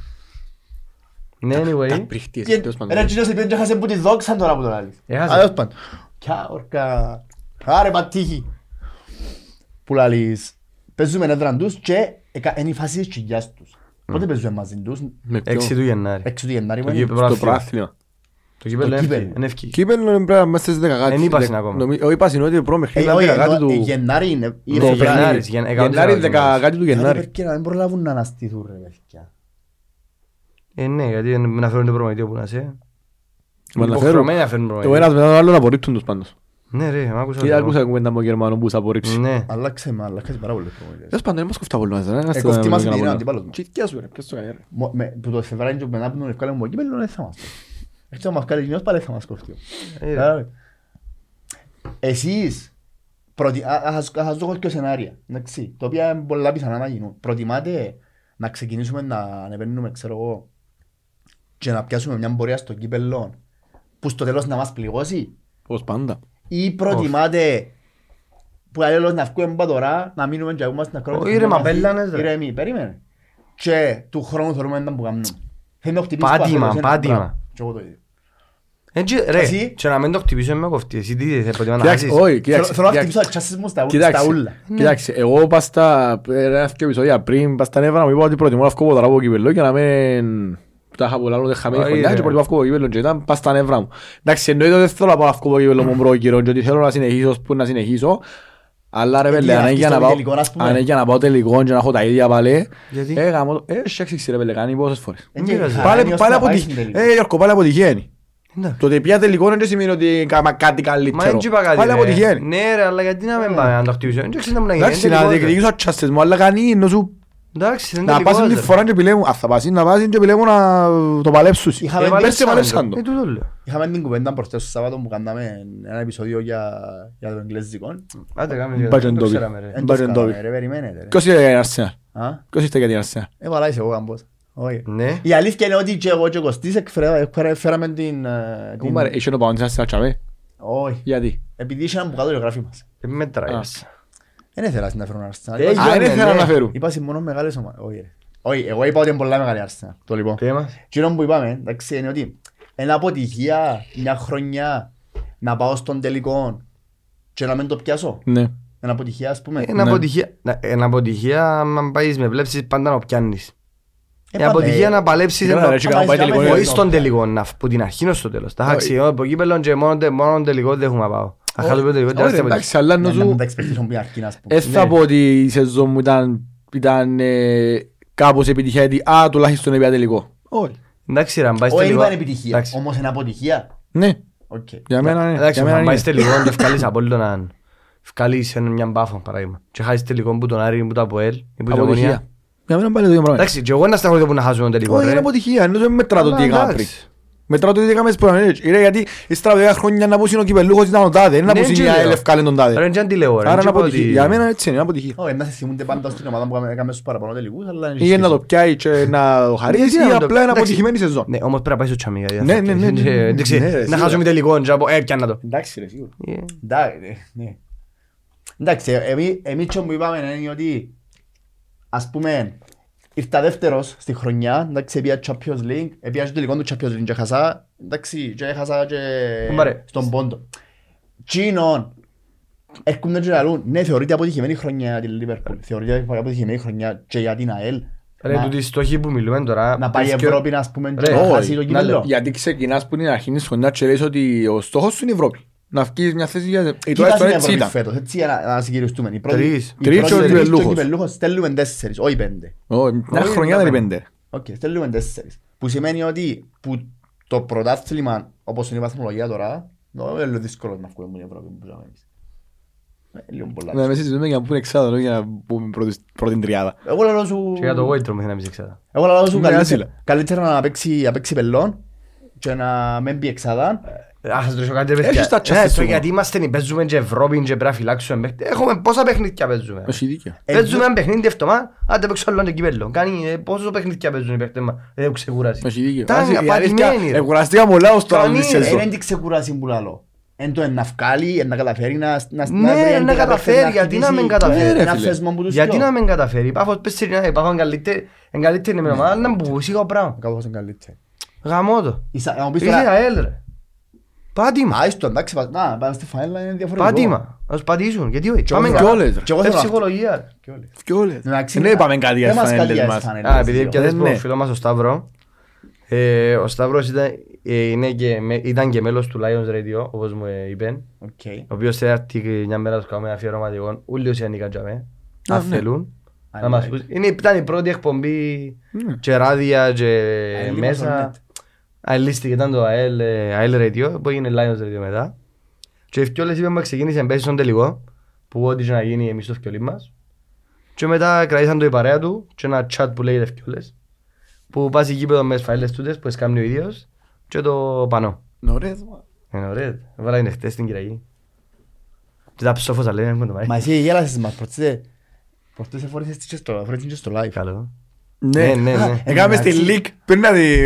Ναι, anyway. Τα πριχτίες. Ένα κοινός επειδή έχασε που τη δόξαν τώρα που τον άλλης. Έχασε. Ποια ορκα. Άρε πατήχη. Που λαλείς. Παίζουμε έναν τους και είναι η φάση της κοιλιάς τους. Πότε παίζουμε μαζί τους. Έξι του Γενάρη. Έξι του Γενάρη. Στο πράθλημα. Το κύπελλο είναι πράγμα μέσα στις δέκα κάτι. Εν είπασαν ακόμα. Ο είπας είναι ότι πρόμεχει να πήρα κάτι του... Γενάρη είναι. Γενάρη δέκα κάτι του Γενάρη. Δεν προλάβουν να αναστηθούν ρε παιδιά. Ε ναι, γιατί να φέρουν το προμετείο που να σε. Υποχρεωμένοι να φέρουν προμετείο. Το ένας μετά το άλλο να απορρίπτουν τους πάντως. Ναι ρε, μ' άκουσα. Τι άκουσα κουβέντα από Γερμανό που θα απορρίψει. Ναι. Αλλάξε με, αλλάξε πάρα πολύ. Δες πάντων, δεν μας κοφτά πολύ μέσα. Εκοφτήμασε την ειρήνη, αντιπάλος μου. Κοιτιάς σου ρε, ποιος το κανένα. Που το Σεβράνι και μετά που τον ευκάλαμε μου εκεί, δεν θα μας κοφτεί. Έτσι θα μας κάνει κοινός, πάλι θα μας κοφτεί. Εσείς, θα σας δω και σενάρια, τα οποία είναι πολλά πιθανά να γίνουν. Προτιμάτε να ξεκινήσουμε να ανεβαίνουμε, ξέρω εγώ, και να πιάσουμε μια πορεία στο κύπελλο που στο τέλος να μας πληγώσει. Ως πάντα. Ή προτιμάτε που αλλιώς να βγούμε τώρα, να μείνουμε και ακούμαστε να κρόβουμε. Ήρε μα πέλανες. Ήρε μη, περίμενε. Και του χρόνου θέλουμε να που κάνουμε. Θέλει να χτυπήσεις που αφήνω σε ένα πράγμα. Και εγώ το ίδιο. Έτσι ρε, και να μην το χτυπήσω με κοφτή. Εσύ τι θέλετε προτιμά να χάσεις. Θέλω να χτυπήσω αξιάσεις μου στα ούλα. Κοιτάξτε, εγώ πας στα επεισόδια πριν, πας στα νεύρα μου είπα ότι προτιμώ να βγω τώρα από κύπελλο και να μην... Τα είχα πολλά λόγια χαμένη χρονιά και προτιμώ αυκό κύπελλο και ήταν πας στα νευρά μου. Εντάξει, εννοείται δεν θέλω να πάω αυκό κύπελλο μου πρόκειρο και ότι θέλω να συνεχίσω σπου να συνεχίσω. Αλλά ρε πέλε, αν έγινε να πάω τελικό και να έχω τα ίδια πάλι. Έχει έξιξη ρε πέλε, κάνει πόσες φορές. Πάλι αποτυχαίνει. Το ότι πια τελικό δεν σημαίνει ότι κάτι καλύτερο. Πάλι αποτυχαίνει. Ναι ρε, αλλά γιατί να μην πάμε να το χτυπήσω. Εντάξει, να διεκδικήσω ατσιάστες μου, αλλά κάνει ενώ σου. Να πάσουν τη φορά και επιλέγουν, αν θα πάσουν να πάσουν και επιλέγουν να το παλέψουν. Είχαμε την κουβέντα προσθέσου Σάββατο που κάναμε ένα επεισόδιο για τον Εγγλέζικο. Άντε κάνουμε το. Ποιος ήρθε για την Αρσενάλ. Ποιος ήρθε για την Αρσενάλ. Εβαλάεις εγώ κάμπος. Η αλήθεια είναι ότι και εγώ και ο Κωστής εκφέραμε την... Είχε το πάνω της Αρσενάλ. Όχι. Γιατί. Επειδή είχε έναν μπουκάτο γράφει μας. Δεν ήθελα να φέρουν Αρσενάλ. Δεν ήθελα να φέρουν. Είπα μόνο μεγάλες ομάδες. Όχι, εγώ είπα ότι είναι πολλά μεγάλη Αρσενάλ. Το λοιπόν. Κοινό που είπαμε, εντάξει, είναι ότι είναι αποτυχία μια χρονιά να πάω στον τελικό και να μην το πιάσω. Ναι. Είναι αποτυχία, ας πούμε. Είναι αποτυχία, αν πάεις με βλέψεις πάντα να πιάνεις. Είναι αποτυχία να παλέψεις χωρίς στον τελικό, που την αρχήνω στο τέλος. Τα χαξιώ από κύπελλον και μόνο τελικό δεν έχουμε πάω. Εντάξει, αλλά νομίζω δεν θα πω ότι η σεζόν μου ήταν κάπως επιτυχία γιατί α, τουλάχιστον έπια τελικό. Όχι, ήταν επιτυχία, όμως είναι αποτυχία. Ναι, για μένα είναι. Εντάξει, αν πάεις τελικό και ευκάλεις απόλυτο να ευκάλεις μια μπάφα παράδειγμα και χάσεις τελικό που τον Άρη ή που το Αποέλ ή που το Γωνία. Για μένα πάλι το ίδιο πράγμα. Εντάξει, και εγώ να στραχωρείτε που να χάσουμε τελικό. Όχι, είναι αποτυχία, ενώ δεν μετρά το τι έκανα πριν. Μετράω το ότι έκαμε σπουδανές, γιατί ύστερα από δέκα χρόνια να πούσουν ο κυπελλούχος ήταν ο τάδε, είναι να πούσουν η ΑΕΛΕΦ καλέν τον τάδε. Άρα είναι αποτυχή, για μένα έτσι είναι, είναι αποτυχή. Όχι, να σε θυμούνται πάντα στην ομάδα που έκαμε στους παραπάνω τελικούς, αλλά είναι... Ή να το πιάει και να το χαρίσει, ή απλά είναι αποτυχημένη σεζόν. Ναι, όμως πρέπει να πάει στο τσαμί, γιατί... Ναι, ναι, ναι, ναι. Να χάσουμε τελικό, έπιανα το. Εντάξει ρε, σίγουρα. Εντάξει, εμείς και μου είπαμε είναι ότι, ας πούμε, ήρθα δεύτερος στη χρονιά, εντάξει, έπια Champions League, έπια στο τελικό του Champions League και χάσα, εντάξει, και χάσα και στον πόντο. Τσίνον, έρχονται και λαλούν, ναι, θεωρείται αποτυχημένη χρονιά την Liverpool, θεωρείται αποτυχημένη χρονιά και για την ΑΕΛ. Ρε, τούτοι στόχοι που μιλούμε τώρα... Να πάει η Ευρώπη, να πούμε, και χάσει το κύπελλο. Γιατί ξεκινάς που είναι αρχήν της χρονιάς και λες ότι ο στόχος σου είναι η Ευρώπη. Να βγεις μια θέση για... Κοίτας είναι Ευρώπη φέτος, έτσι να συγκυριστούμε. Τρεις. Τρεις και ο κυπελλούχος. Στέλνουμε τέσσερις, όχι πέντε. Μια χρονιά δεν είναι πέντε. Οκ, στέλνουμε τέσσερις. Που σημαίνει ότι το πρωτάθλημα, όπως είναι η βαθμολογία τώρα, είναι λίγο δύσκολο να βγούμε μια Ευρώπη που ζάμε εμείς. Λίγο πολλά. Να με συζητούμε για να πούμε εξάδο, για να πούμε πρώτη τριάδα. Εγώ λαλώ σου... Και για το γόητρο μέχρι να πεις εξάδα. Εγώ λαλώ σου καλύτερα να παίξει πελών και να μην πει εξάδα. Ας ρωτήσω κάτι ρε παιδιά, γιατί είμαστε παίζουμε και Ευρώπη και πρέπει να φυλάξουμε παιχνίδια. Έχουμε πόσα παιχνίδια παίζουμε. Έχει δίκιο. Παίζουμε ένα παιχνίδι εβδομάδα, άντε παίξω άλλο ένα κύπελλο. Πόσο παιχνίδια παίζουν οι παίχτες μας, δεν ξεκουράζει. Έχει δίκιο. Τάγκα, πατημένοι ρε. Εκουραστήκαμε όλα ως τώρα. Είναι την ξεκουράση που λαλώ. Εν το να βγάλει, να καταφέρει να... Ναι, να καταφέρει, γιατί να μην καταφέρει. Γιατί να μην καταφέρει. Πες να υπάρχουν καλύτερη εμένα, αλλά να μπούσει το πράγμα. Καθώς είναι καλύτερη. Γαμώ το. Είσαι ΑΕΛ ρε. Πάτημα. Α, είσαι το εντάξει, πάμε στη φανέλα, είναι διαφορετικό. Πάτημα, να τους πατήσουν. Γιατί όχι. Πάμε καλά. Είναι ψυχολογία. Δεν πάμε κάτι για τις φανέλες μας. Α, επειδή πιαδέσπω φίλο μας ο Σταύρο. Ο Σταύρος ήταν... Είναι και, ήταν και μέλος του Lions Radio, όπως μου είπαν, okay. Ο οποίος θα έρθει μια μέρα στο κάνουμε αφιερωματικό, ούλιος οι ανήκαντζαμε, αν θέλουν. Ήταν η πρώτη εκπομπή mm. και ράδια και I μέσα, αελίστηκε, ήταν το ΑΕΛ Radio, που έγινε Lions Radio μετά. Και οι φκιόλες είπαμε ότι ξεκίνησε πέρσι στον τελικό, που ό,τι και να γίνει εμείς το φκιόλι μας. Και μετά κρατήσαν το η παρέα του και ένα chat που λέγεται φκιόλες, που πάσει γήπεδο με τις φαίλες τούτες που έσκαμνει ο ίδιος. Και το πανώ. Νωρίτ. Νωρίτ. Βάλα είναι χτες την κυραγή. Και τα ψόφωσα λέει. Μα εσύ γέλασες μας. Προτές εφορήσεις και στο live. Καλό. Ναι, ναι, ναι. Έκαμε στη leak. Πριν να τη...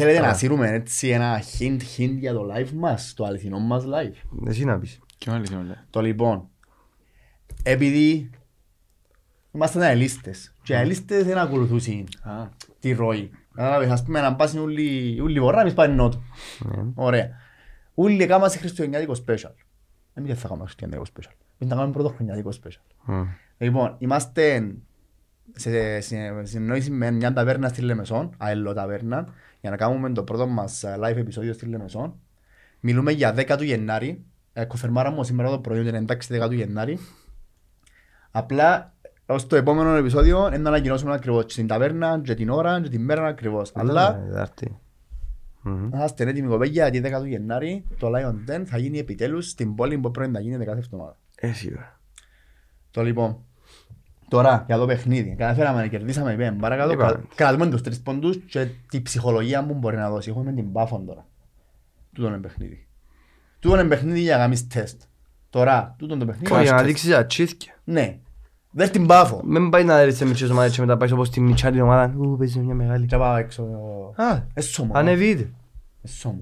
Θέλετε να σύρουμε έτσι ένα hint hint για το live μας. Το αληθινό μας live. Εσύ να πεις. Κι μόνο αληθινό live. Το λοιπόν. Επειδή... Είμασταν αελίστες. Και οι αελίστες δεν ακολουθούσαν τη ροή. Ας πούμε να πάσουν ούλοι βορρά, εμείς πάνε νότου. Ωραία. Ούλοι έκαναν σε χριστουγεννιάτικο special. Εμείς δεν θα κάνουμε χριστουγεννιάτικο special. Εμείς θα κάνουμε πρωτοχρονιάτικο special. Λοιπόν, είμαστε σε συνεννόηση με μια ταβέρνα στη Λεμεσόν, ΑΕΛΟ ταβέρνα, για να κάνουμε το πρώτο μας live επεισόδιο στη Λεμεσόν. Μιλούμε για δέκα του Γενάρη. Κοφερμάραμε σήμερα το πρωί, είναι εντάξει δέκα του Γενάρη. Απλά... Ως το επόμενο επεισόδιο να ανακοινώσουμε ακριβώς στην ταβέρνα και την ώρα και την μέρα ακριβώς. Αλλά θα είστε έτοιμοι κοπέγια τη δέκα του Γενάρη το Lion δέκα θα γίνει επιτέλους στην πόλη που πρέπει να γίνεται κάθε εβδομάδα. Έτσι. Το λοιπόν, τώρα για το παιχνίδι, καταφέραμε να κερδίσαμε πέντε παρακάτω, κρατούμε τους τρεις πόντους και την ψυχολογία μου μπορεί να δώσει. Έχουμε την Πάφον τώρα. Τούτον είναι παιχνίδι. Τούτον είναι παιχνίδι για να κάνεις τεστ. Τώρα, τούτον το παιχνίδι. Δες την Πάφο. Μην πάει να δεις σε μικρές ομάδες και μετά πάει όπως την Μιτσάρη ομάδα. Ου, παίζει μια μεγάλη. Και πάω έξω. Α, ανεβείτε.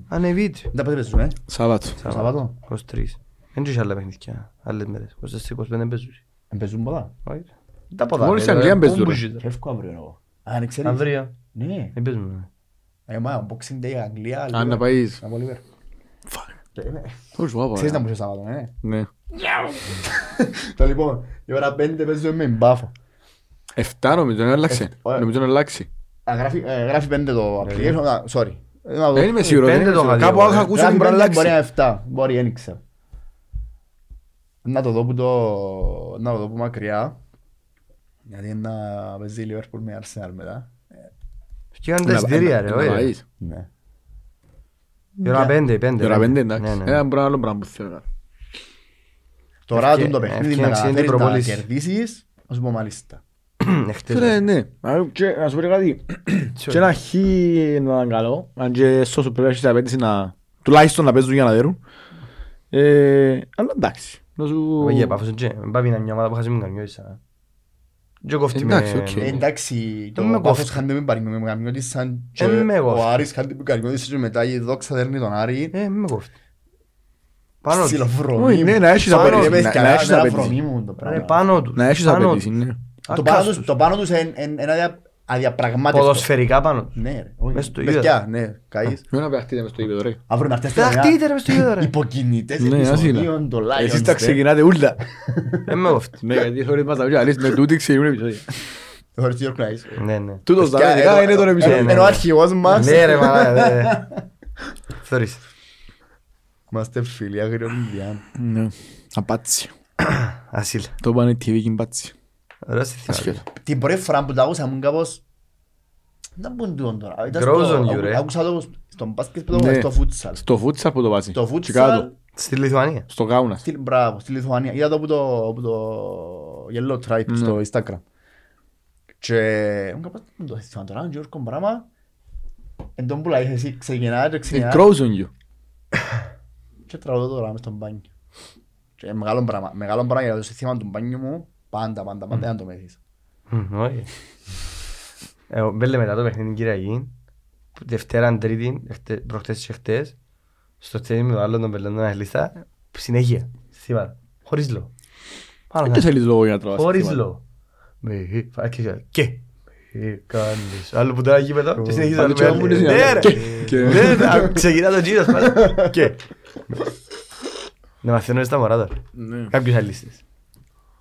Ανεβείτε. Δεν πάτε παίζουμε, ε. Σάββατο. Σάββατο. είκοσι τρία. Δεν τους άλλα παιχνίδια, άλλες μέρες. είκοσι τέσσερα είκοσι πέντε δεν παίζουν. Δεν παίζουν πολλά. Όχι. Τα πολλά. Μόλις η Αγγλία παίζουν. Φεύγω αύριο εγώ. Αν ξέρεις. Αύριο. Ναι. Δεν παίζουμε. Εμάς, Boxing Day, Αγγλία. Αν να πάεις. Ξέρεις να μου είσαι Σάββατο, ναι. Ναι. Το λοιπόν, η ώρα πέντε παίζουμε με την Πάφο. Εφτά νομίζω να αλλάξει. Νομίζω να αλλάξει. Γράφει πέντε το application, sorry. Δεν είμαι σίγουρο. Κάπου άκουσα ότι μπορεί να αλλάξει. Μπορεί να εφτά, μπορεί δεν ήξερα. Να το δω που μακριά. Γιατί να παίζει η Liverpool με Arsenal μετά. Φτιάχνει τα εισιτήρια ρε, όχι. Η ώρα πέντε, πέντε. Η ώρα πέντε, εντάξει. Ένα μπορεί να άλλο πράγμα που θέλω. Τώρα το παιχνίδι να καταφέρεις να κερδίσεις, να σου πω μάλιστα. Ρε, ναι. Να σου πω κάτι. Και ένα χ να ήταν καλό, αν και σώσου πρέπει να έχεις απέτηση να... τουλάχιστον να παίζουν για να δέρουν. Αλλά εντάξει. Βαγία, πάφωσε και. Μπάβει να μια ομάδα που χάζει μην καμιώτησα. Εντάξει, το Πάφος χάνεται μην πάρει με καμιώτησαν και ο Άρης χάνεται μην καμιώτησαν και μετά η δόξα δέρνει τον Άρη. Ε, μην με κόφτει. Ψιλοφρονίμου. Ναι, να έχεις απαιτήσει. Το πάνω τους είναι αδιαπραγμάτευτο. Ποδοσφαιρικά πάνω τους. Ναι ρε. Μες στο ίδιο. Ναι, καείς. Μένα παιχτείτε μες στο ίδιο ρε. Αύριο να φτιάστε να παιχτείτε μες στο ίδιο ρε. Υποκινητές επεισοδίων το Lions. Εσείς τα ξεκινάτε ούλα. Δεν με κοφτεί. Ναι, γιατί χωρίς μας τα πιο αλήθεια με τούτη ξεκινούν επεισόδια. Χωρίς το Ιορκνάις. Ναι, ναι. Τούτος τα παιδιά είναι τον επεισόδιο. Είμαστε φίλοι, αγριολιδιάνοι. Ναι. Απάτσι. Ασύλ. Το πάνε τι βίκιν πάτσι. Ωραία σε θυμάμαι. Την πρώτη φορά που τα άκουσα μου κάπως... Δεν πούν τούτον τώρα. Γκρόζον γιου ρε. Άκουσα το στον μπάσκετ που το πάνε στο φούτσαλ. Στο φούτσαλ που το πάνε. Στο φούτσαλ. Στη Λιθουανία. Στο Κάουνας. Μπράβο, στη Λιθουανία. Είδα το που το Yellow Tribe στο Instagram. Και... μου κάπως το θυμάμαι τώρα, ο Γιώργος Κομπράμα. Εν τόν που λαείς εσύ ξεκινά και ξεκινά. Και τραγωδώ τώρα μες στον μπάνιο. Και μεγάλο πράγμα, μεγάλο πράγμα για το σύστημα του μπάνιου μου, πάντα, πάντα, πάντα, δεν το μέθεις. Όχι. Μπέλε μετά το παιχνίδι την Κυριακή, Δευτέραν, Τρίτη, προχτές και χτες, στο τσένι με το άλλο τον πελόντο να λίστα, συνέχεια. Σήμερα. Χωρίς λόγο. Δεν θέλεις λόγο για να τραβάς. Χωρίς λόγο. Και. Κάνεις. Άλλο που τώρα γήπεδο και συνεχίζεις να το μιλήσεις. Ναι ρε. Ξεκινά το γύρος πάντα. Και. Να μαθαίνουν τα μωρά τώρα. Κάποιους αλίστες.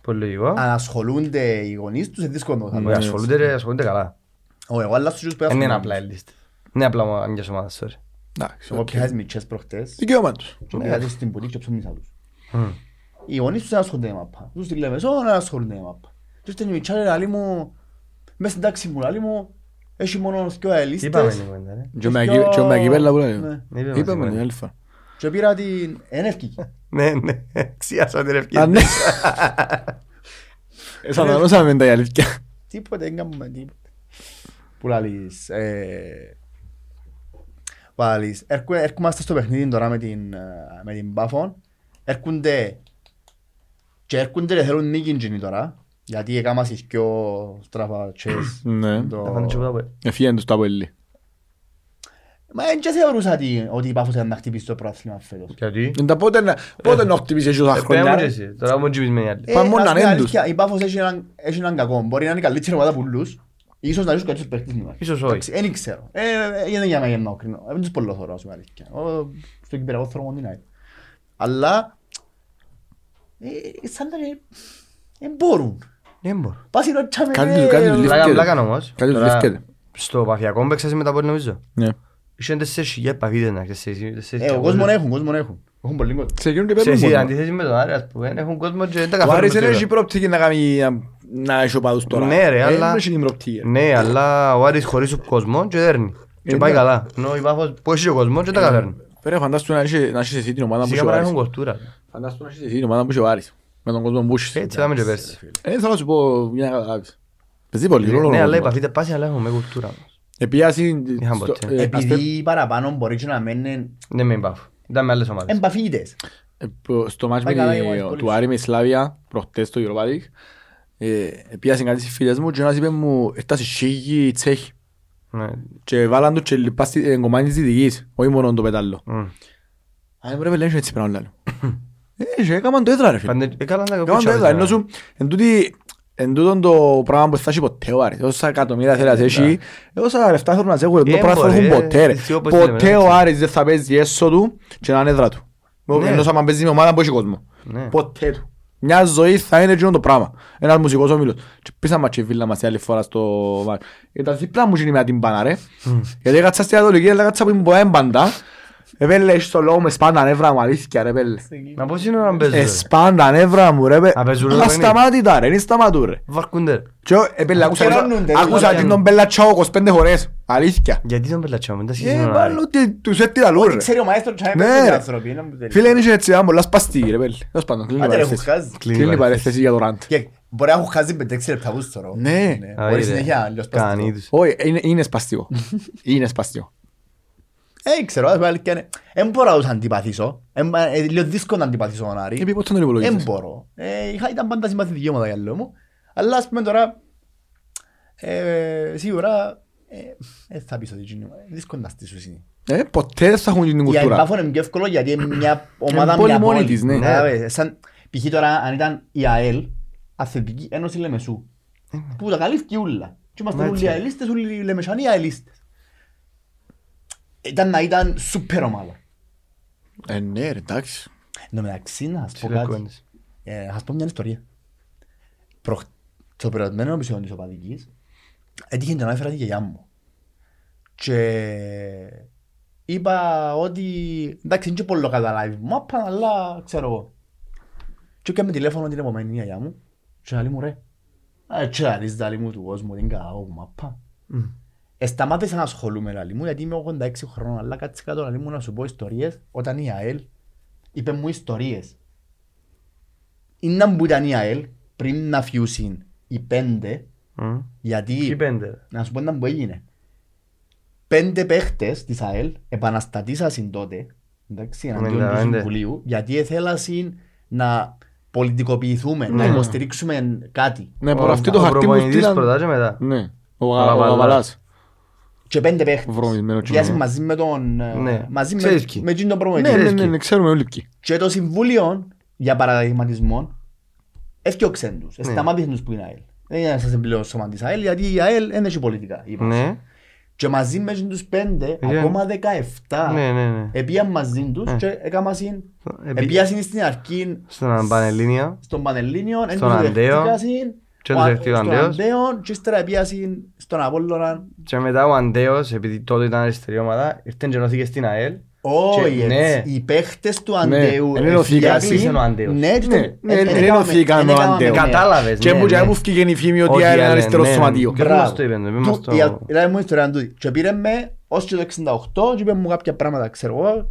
πολύ λίγο. Ανασχολούνται οι γονείς τους, είναι δύσκολο. Ασχολούνται καλά. Εγώ άλλα στους που έχουν. Είναι απλά η λίστα. Είναι απλά μιας ομάδας, sorry. Εγώ πιάζεις μητσές προχτές. Δικαιώμα τους. Πιάζω στην πολύ και ψωμίσα τους. Οι γονείς τους ανασχολούνται η μάπα. Τους τη λέμε, ανασχολούνται η μάπα. Τους την μητσάρε λαλί μου, μέσα στην τάξη μου λαλί μου. Έχει μόνο δυο αελίστες. Και με ακυπέλλα που λένε. Είπαμε την αλφα. Και πήρα την ενεύκη. Ναι, ναι, ξιάσα την ευκή. Σαντανώσαμε τα αλήθεια. Τίποτε, δεν κάνουμε τίποτε. Που λαλείς. Λαλείς, έρχομαστε στο παιχνίδι τώρα με την Πάφον. Έρχονται και έρχονται και θέλουν νίκη τώρα. Γιατί έκαμασαι πιο στραφατσές. Ναι, έφυγαν τους τα πολύ. Μα δεν θεωρούσα ότι η Πάφος ήταν να χτυπήσει το πρόθλημα φέτος. Γιατί? Πότε να χτυπήσει έτσι τα χρόνια. Τώρα μου χτυπήσει με άλλη. Πάμε μόνο να έντους. Η Πάφος έχει έναν κακό. Μπορεί να είναι καλύτερη ομάδα που λούς. Ίσως να λύσουν καλύτερους παίκτες μας. Ίσως όχι. Δεν ξέρω. Είναι για να γεμνάω κρίνω. Δεν τους πολλό θωρώ. Στο κυπηραγό θωρώ μόνοι να είναι. Αλλά σαν να δεν μπορούν. Πας είναι ότι Ήσουν τέσσερις χιλιάδες παγίδες. Ο κόσμον έχουν, κόσμον έχουν. Έχουν πολύ κόσμο. Σε αντίθεση με τον Άρη, ας πούμε, έχουν κόσμο και δεν τα καθόλου. Ο Άρης δεν έχει προοπτική να έχει οπαδούς τώρα. Ναι, αλλά ο Άρης χωρίς κόσμο και δέρνει. Και πάει καλά. Ενώ η Πάφος που έχει ο κόσμο και τα κατέρνει. Πέρα φαντάστου να έχεις εσύ την ομάδα που έχει ο Άρης. Φαντάστου να έχεις εσύ την ομάδα που έχει ο Άρης. Με τον κόσμο που έχεις. Έτσι θα με και πέρσι. Δεν θέλω να σου πω για να καταλάβεις. Ναι, αλλά η παφή τα πάση αλλά έχουμε κουλτούρα. Επειδή παραπάνω μπορεί να μένουν. Δεν με εμπαφ. Ήταν με άλλες ομάδες. Εμπαφίτες. Στο μάτς του Άρη με Σλάβια, προχτές στο Europa League, πήγαν κάτι στις φίλες μου και ένας είπε μου «Έτασε σίγη Τσέχη». Και βάλαν το και πας στην κομμάτι της δυτικής, όχι μόνο το πετάλλο. Αν πρέπει να λένε έτσι πράγμα. Έκαναν το έδρα ρε φίλε. Έκαναν το έδρα. Ενώ σου εν τούτον το πράγμα που θα έχει ποτέ ο Άρης, όσα εκατομμύρια θέλει να έχει, όσα λεφτά θέλουν να έχουν, το πράγμα θα έχουν ποτέ. Ποτέ ο Άρης δεν θα παίζει έσω του και να είναι έδρα του. Ενώ σαν παίζει με ομάδα που έχει κόσμο. Ποτέ του. Μια ζωή θα είναι εκείνο το πράγμα. Ένας μουσικός όμιλος. Και πήσαμε και βίλα μας την άλλη φορά στο Μάρκο. Ήταν δίπλα μου γίνει με την Πάνα ρε. Γιατί έκατσα στη Ανατολική, έκατσα που ήμουν ποτέ έμπαντα. Επέλε στο λόγο με σπάντα νεύρα μου αλήθεια ρε πέλε. Μα πώς είναι να παίζουν ρε. Σπάντα νεύρα μου ρε πέλε. Αλλά σταμάτητα ρε, είναι σταματού ρε. Βαρκούνται. Επέλε άκουσα τον πελατσάω είκοσι πέντε χωρές. Αλήθεια. Γιατί τον πελατσάω μετά σχεδόν ρε. Πάλι ότι τους έτσι τα λούρ ρε. Ξέρει ο μαέστρος τσάμε πέντε την άνθρωποι. Φίλε είναι έτσι άμα λάς παστί ρε πέλε. Λάς πάντων κλείνει παρέθεση για το ραντ. Μπορεί να έχω χάσει πέντε έξι λεπτά βούστορο. Ναι. Μπορεί συνέχεια λ δεν ξέρω, δεν μπορώ να τους αντιπαθήσω. Είναι λίγο δύσκολο να αντιπαθήσω τον Άρη. Επειδή πότε τον υπολογίζεις. Δεν μπορώ. Ήταν πάντα συμπάθη δικαιώματα για λόγω μου. Αλλά ας πούμε τώρα, σίγουρα, δεν θα πεις ότι είναι δύσκολο να στήσω εσύ. Ποτέ δεν θα έχουν την κουλτούρα. Για Πάφο είναι πιο εύκολο γιατί μια ομάδα μια πόλη. Π.χ. τώρα αν ήταν η ΑΕΛ, Αθλητική Ένωση Λεμεσού, που τα καλύφθηκε ούλα. Και είμαστε όλοι οι αελίστες, όλοι οι λεμεσανοί αελίστες. Ήταν να ήταν σούπερ ομάδα. Ε, ναι, εντάξει. Εν τω μεταξύ, να σας πω κάτι. Να σας πω μια ιστορία. Στο περιορισμένο επεισόδιο της οπαδικής, έτυχε να έφερα τη γιαγιά μου. Και είπα ότι εντάξει, είναι και πολύ καταλάβει μου, αλλά ξέρω εγώ. Και έκανε τηλέφωνο την επόμενη γιαγιά μου. Και λέει μου ρε. Έτσι αρέσει τα λίμου του κόσμου, την καώ μαπά. Σταμάτησα να ασχολούμαι λαλί μου γιατί είμαι ογδόντα έξι χρόνων, αλλά κάτσε κάτω λαλί μου να σου πω ιστορίες όταν η ΑΕΛ είπε μου ιστορίες. είναι που ήταν η ΑΕΛ πριν να φιούσουν οι πέντε, mm. γιατί πέντε. Να σου πω ήταν που έγινε. Πέντε παίχτες της ΑΕΛ επαναστατήσασαν τότε, εντάξει, εναντίον του Συμβουλίου, γιατί ήθελασαν να πολιτικοποιηθούμε, ναι. να υποστηρίξουμε κάτι. Ναι, προαυτή το χαρτί που στείλαν. Ναι, ο Γαβαλάς. Και πέντε παίχτες. Βιάζει μαζί με τον... Ναι. Μαζί με, με τον προμονητή. Ναι, ναι, ναι, ξέρουμε όλοι ποιοι. Και το Συμβούλιο, για παραδειγματισμό, έφτιαξαν τους, σταμάτησαν τους που είναι ΑΕΛ. Δεν είναι να σας εμπλέω σώμα της ΑΕΛ, γιατί η ΑΕΛ δεν έχει πολιτικά. Και μαζί με τους πέντε, yeah. ακόμα δεκαεφτά, ναι, ναι, ναι. επίαν μαζί τους yeah. και έκαμασαν, Επί... επίασαν στην αρχή στον Πανελλήνιο, στον Πανελλήνιο, στον Αντέο, στον Αντέο και ύστερα επίασαν στον Απόλλωνα. Και μετά ο Αντέος, επειδή τότε ήταν αριστερή ομάδα, ήρθαν και ενωθήκε στην ΑΕΛ. Όχι, οι παίχτες του Αντέου ενωθήκαν, ενωθήκαν ο Αντέου. Κατάλαβες. Και που φύγει η φήμη ότι είναι αριστερό σωματείο. Ήταν μου ιστορία τούτη. Και πήρε με ως και το εξήντα οκτώ και είπε μου κάποια πράγματα, ξέρω εγώ,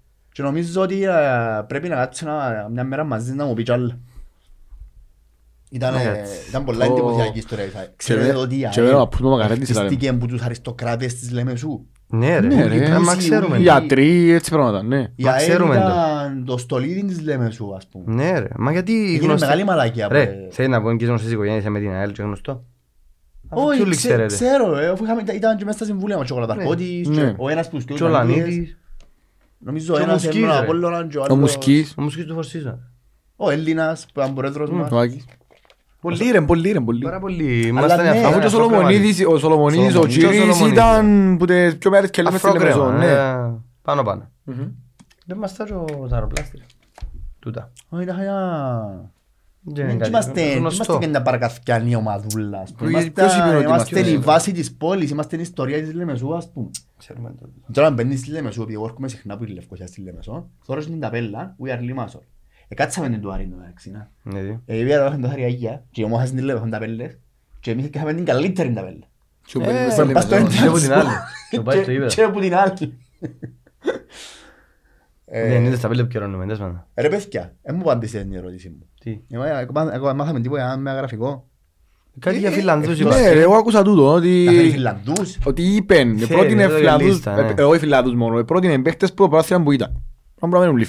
Και νομίζω ότι πρέπει να κάτσω μια μέρα μαζί να μου πει κι άλλα. Ήταν πολλά εντυπωσιακή ιστορία. Ξέρετε ότι η ΑΕΛ χτίστηκε από τους αριστοκράτες της Λεμεσού. Ναι ρε, μα ξέρουμε. Γιατροί, έτσι πράγματα, ναι. Η ΑΕΛ ήταν το στολίδι της Λεμεσού, ας πούμε. Ναι ρε, μα γιατί... Έγινε μεγάλη μαλακιά. Ρε, θέλει να πω και γνωστές οικογένειες με την ΑΕΛ και γνωστό. Όχι, ξέρω ρε, ήταν και μέσα στα συμβούλια με ο Τσοκολαταρκώτης, ο ένας που στείλει. Τσολανίδης. Νομίζω ο ένας είναι ο Απόλλωνας και ο άλλος. Ο Μουσκής. Ο Μουσκής του Φορσίζα. Ο Έλληνας, ο πρόεδρος μας. Πολύ ρε, πολύ ρε, πολύ. Πάρα πολύ. Αφού και ο Σολομονίδης, ο Σολομονίδης, ο Τσίρις ήταν που τις πιο μέρες και λέμε στη Λεμεζό. Πάνω πάνω. Δεν μας τάζει ο αεροπλάστης. Τούτα. Όχι, τα χαλιά. Είμαστε και τα παρακαθιανή ομαδούλα. Είμαστε η βάση της πόλης, είμαστε η ιστορία της Λεμεσού, ας πούμε. Τώρα αν παίρνεις στη Λεμεσού, επειδή εγώ έρχομαι συχνά που είναι η Λευκοσία στη Λεμεσό, θόρος είναι τα πέλα, we are Limassol. Κάτσαμε την του Αρήνου, εντάξει, να. Επειδή έρχονται τα χαριακία και όμως είχαν την λεπέχον τα πέλες και εμείς είχαμε την καλύτερη τα πέλες. Και από την άλλη. Και από την άλλη. Δεν είδες τα πέλες που καιρώνουμε, δεν σπάνα. Ρε παιδιά, δεν μου απαντήσετε την ερώτηση μου. Τι. Μάθαμε τίποτα με γραφικό. Κάτι για Φιλανδούς είπα. Ναι, εγώ άκουσα τούτο ότι... Φιλανδούς. Ότι είπαν, πρότεινε Φιλανδούς, όχι Φιλανδούς μόνο, πρότεινε παίχτες που πράσιναν που ήταν.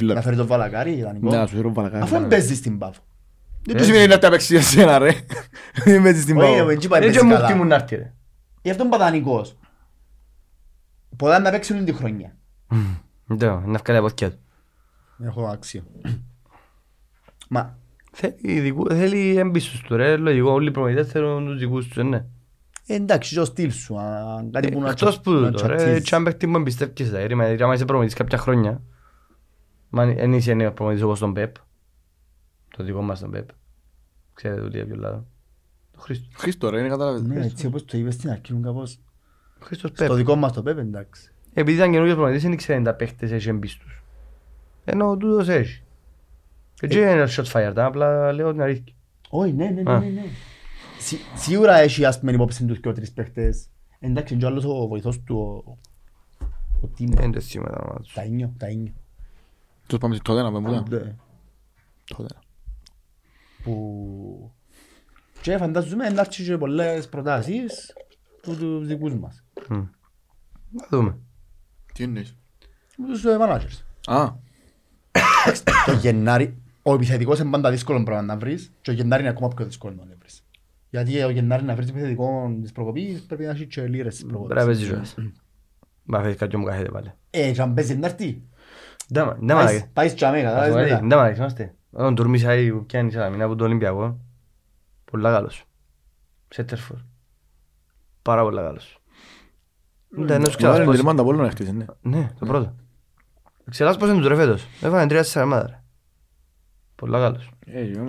Να φέρει τον Βαλακάρι, ιδανικό. Αφού δεν παίζεις την Πάφο. Δεν το σημαίνει να τα παίξεις για σένα ρε. Δεν παίζεις την Πάφο. Δεν και μου χτιμούν να έρθει ρε. Γι' αυτό είναι πατανικός. Πολλά να παίξουν είναι τη χρονιά. Ναι, να βγάλει από αυτιά του. Έχω αξίο. Μα... Θέλει εμπίστους του ρε, λογικό. Όλοι οι προμονητές θέλουν τους δικούς τους, ναι. Εντάξει, ο στυλ σου, κάτι που να τσαρτήσεις. Εν είσαι νέος προμονητής όπως τον Πεπ, το δικό μας τον Πεπ, ξέρετε το τι για ποιο λάδο, τον Χρήστο. Χρήστο ρε, είναι καταλάβετε. Ναι, έτσι όπως το είπες στην αρχή μου κάπως, στο δικό μας τον Πεπ, εντάξει. Επειδή ήταν καινούργιος προμονητής, δεν ξέρετε τα παίχτες έχει εμπίστους. Ενώ τούτος έχει. Έτσι είναι ένα shot fire, απλά λέω την αλήθεια. Όχι, ναι, ναι, ναι. Σίγουρα έχει άσπιμεν υπόψη τους και ο τρεις παίχτες. Εντάξει, και ο άλλος ο βοηθός του, ο Τίμος. Τους πάμε στο τένα, βέβαια. Που... Και φαντάζομαι να έρθει και πολλές προτάσεις από τους δικούς μας. Να δούμε. Τι εννοείς? Από τους managers. Α. Το Γενάρη, ο επιθετικός είναι πάντα δύσκολο πράγμα να βρεις και ο Γενάρη είναι ακόμα πιο δύσκολο να βρεις. Γιατί ο Γενάρη να βρεις επιθετικό της προκοπής πρέπει να έχεις και λίρες της προκοπής. Πρέπει να παίζεις ζωές. Μα φέρεις κάποιον που κάθεται πάλι. Ε, αν παίζεις να έρθει. Πάεις τσαμέκα, δεν τα μάραξε, είμαστε. Όταν τουρμίσα ή πιάνεις άλλα μήνα από τον Ολυμπιακό, πολλά καλός. Σέτερφορ. Πάρα πολλά καλός. Δεν τους ξελάς πόσο... Λερμάντα πολλών έχτισε, ναι. Ναι, το πρώτο. Ξελάς πόσο είναι τους ρε φέτος. Έφανε τρία τέσσερα μάδα ρε. Πολλά καλός.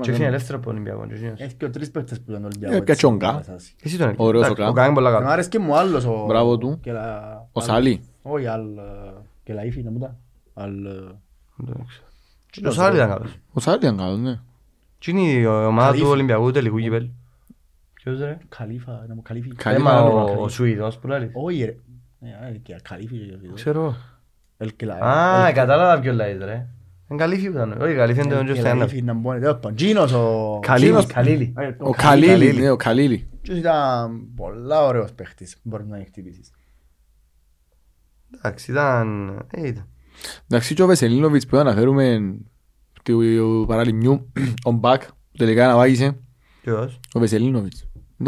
Και έφυγε ελεύθερα από Ολυμπιακό. Έχει και ο τρεις παίκτες που ήταν Ολυμπιακό. Έχει και τσιόγκα. Εσύ τον ωραίος ο Κα. Μου άρεσε και μου άλλος ο... Μπράβο του. Ο Σάλι. Όχι, και Λαΐφη είναι μούτα. Ο Σάλι ήταν καλός. Ο Σάλι ήταν καλός, ναι. Τι είναι η ομάδα του Ολυμπιακού τελικού κυπέλλου. Ποιος ρε. Καλίφα. Καλίφα. Ο Σουηδός που λέει. Όχι ρε. Καλίφη. Ξέρω. Α, κατάλαβα ποιο λέει ρε. Είναι Καλίφη που ήταν. Όχι, Καλίφη είναι τον Καλίφη ήταν πόνοι. Τζίνος ο... Καλίλη. Ο Καλίλη, ναι, ο Καλίλη. Ποιος ήταν πολλά ωραίος παίχτης. Μπορείς να χτυπήσεις. Εντάξει, ήταν... Εντάξει, και ο Βεσελίνοβιτς που αναφέρουμε του Παραλιμνιού, ο Μπακ, τελικά αναβάγησε. Ποιος? Ο Βεσελίνοβιτς. Δεν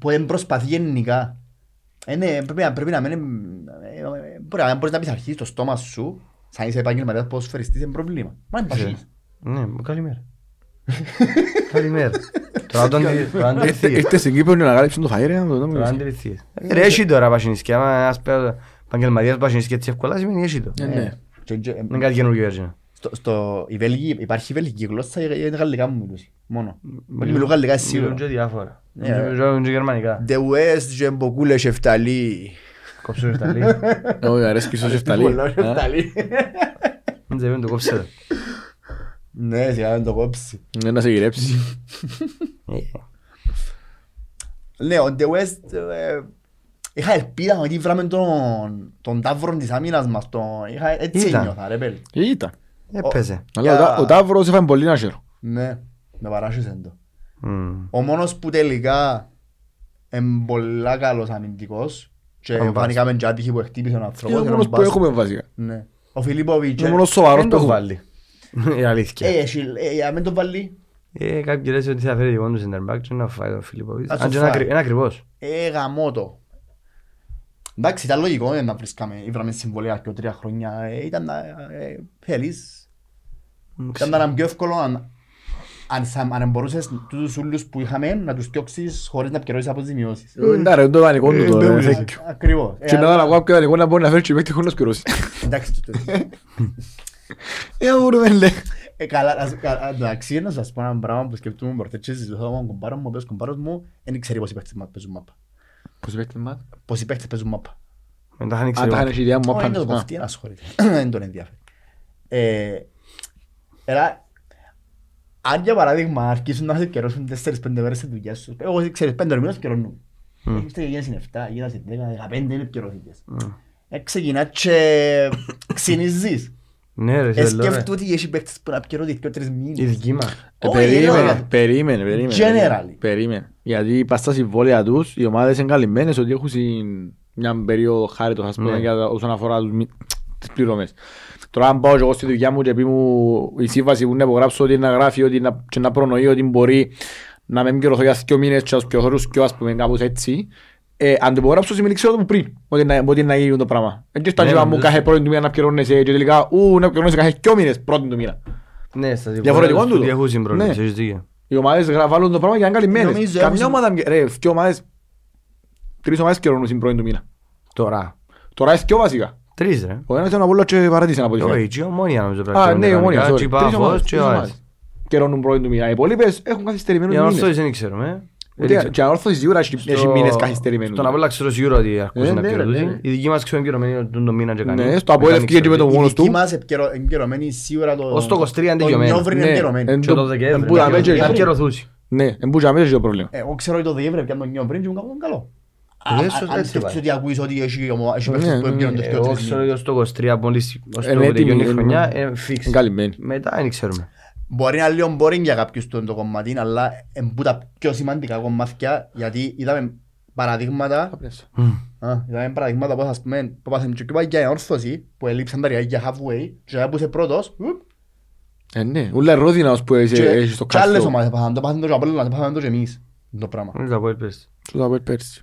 που δεν προσπαθεί γενικά. Πρέπει να μένει... Αν μπορείς να πεις αρχίσεις το στόμα σου, σαν είσαι επαγγελματίας ποδοσφαιριστής, είναι προβλήμα. Μα είναι παχύς. Ναι, καλημέρα. Καλημέρα. Ήρθε στην Κύπρο να ανακάλυψαν το φαΐ ρε. Τώρα αντιληφθείς. Ρε έχει τώρα πασινίσκη. Αν ένας επαγγελματίας πασινίσκη έτσι εύκολα σημαίνει έχει το. Είναι κάτι καινούργιο έτσι. Υπάρχει βελγική γλώσσα ή είναι γαλλικά μου μιλούσε. Μόνο. Μιλούν γαλλικά σίγουρα. Μιλούν και διάφορα. Μιλούν και γερμανικά. The West και μποκούλε σεφταλί. Κόψε σεφταλί. Όχι αρέσει και στο σεφταλί. Πολλά σεφταλί. Δεν ξέρω το κόψε. Ναι, σιγά να το κόψει. Ναι, να σε γυρέψει. Ναι, ο The West... Είχα ελπίδα ότι βράμε τον ταύρο της άμυνας μας. Έτσι ένιωθα ρε πέλη. Ήταν. Έπαιζε. Ο ταύρος έφαγε πολύ να χαίρο. Ναι, με παράσχεσαν το. Ο μόνος που τελικά είναι πολλά καλός αμυντικός και φανήκαμε και άτυχοι που εκτύπησε ο άνθρωπος. Είναι ο μόνος που έχουμε βασικά. Ο Φιλίπποβιτς. Είναι ο μόνος σοβαρός που έχουμε. Είναι αλήθεια. Αν δεν τον βάλει. Κάποιοι λες ότι θα φέρει λοιπόν το Σεντερμπάκ και να φάει τον Φιλίπποβιτς. Αν είναι ακριβώς. Ε, γαμώτο. Εντάξει, ήταν λογικό να βρίσκαμε. Ήβραμε συμβολία αρκετό τρία χρόνια. Ήταν θέλεις. Ήταν έναν πιο εύκολο αν μπορούσες τους ούλους που είχαμε να τους διώξεις χωρίς να επικαιρώσεις από τις δημιώσεις. Ναι ρε, το δανεικό του τώρα. Ακριβώς. Και μετά να ακούω και δανεικό να μπορεί να φέρει και μέχρι χωρίς να επικαιρώσεις. Εντάξει. Εντάξει, είναι να σας πω ένα πράγμα που σκεφτούμε πρωτετσίες το θέμα κομπάρων μου, ο οποίος κομπάρος μου δεν ξέρει πόσοι παίχτες παίζουν μάπα. Πόσοι παίχτες παίζουν μάπα. Αν τα είχαν ιδέα μου μάπα. Δεν τον ενδιαφέρει. Αν για παράδειγμα αρχίσουν να σε καιρώσουν τέσσερις πέντε μέρες σε δουλειές σου, εγώ ξέρεις πέντε ερμήνες καιρώνουν. Είμαστε και γίνεσαι εφτά, γίνεσαι δέκα, δεκαπέντε είναι καιρώσεις. Ξεκινάς και ξυνίζεις. Εσκέφτω ότι έχει παίκτες που να πιερώνει και τρεις μήνες. Η δική μας. Περίμενε, περίμενε. Γιατί πας στα συμβόλαια τους, οι ομάδες είναι καλυμμένες ότι έχουν μια περίοδο χάριτος όσον αφορά τις πληρωμές. Τώρα αν πάω εγώ στη δουλειά μου και πει μου η σύμβαση που να υπογράψω ότι να γράφει και να προνοεί ότι μπορεί να με μικαιρωθώ για δύο μήνες και ως πιο χωρούς και ας πούμε κάπως έτσι. Αν το υπογράψω σημαίνει ξέρω το που πριν, ότι να γίνει το πράγμα. Έτσι στα γεύμα μου κάθε πρώτη του μήνα να πιερώνεσαι και τελικά ου, να πιερώνεσαι κάθε δυο μήνες πρώτη του μήνα. Ναι, στα διαφορετικό του το. Οι ομάδες βάλουν το πράγμα και αν καλυμμένες. Καμιά ομάδα, ρε, δυο ομάδες, τρεις ομάδες πιερώνουν στην πρώτη του μήνα. Τώρα. Τώρα είσαι δυο βασικά. Τρεις ρε. Ο ένας ήταν από όλο και παρατήσε να αποτυχεί. Όχι, και ομόνια νομίζω πρέπει. Και ανόρθωσης γιούρα έχει μήνες καθυστερημένους. Στον Απόλλα ξέρω σίγουρα ότι αρκούσε να πιερωτήσει. Η δική μας ξέρω εγκαιρωμένη τον μήνα και κάνει. Ναι, στο Απόλλα ευκαιρία και με τον μόνος του. Η δική μας εγκαιρωμένη σίγουρα το... Ως το είκοσι τρία είναι δικαιωμένη. Το Νιόβριν είναι εγκαιρωμένη. Και το Δεκέμβρη να πιερωθούσει. Ναι, εμπούσα μέσα και το πρόβλημα. Εγώ ξέρω ότι το Δεκέμβρη πιάνε τον Νιόβριν και μου κάνουν καλό. Αν σκεφτείς ότι ακούεις ότι έχει παίχτες που έμπιραν το δύο τρία. Εγώ ξέρω ότι ως το είκοσι τρία μόλις ως το τελειώνει η χρονιά είναι φίξ. Μετά δεν ξέρουμε. Μπορεί να λέω boring για κάποιους το κομμάτι, αλλά είναι τα πιο σημαντικά κομμάτια, γιατί είδαμε παραδείγματα είδαμε παραδείγματα όπως ας πούμε που πάσαμε και είπα για όρθωση που ελείψαν τα ριάκια halfway και που είσαι πρώτος Ε, ναι. Ούλα ρόδινας που έχεις στο καστό. Κι άλλες ομάδες πάθαν το, πάθαν το και απλώς, να πάθαν το και εμείς. Το πράγμα. Ούλα τα πω πέρσι. Σου τα πω πέρσι.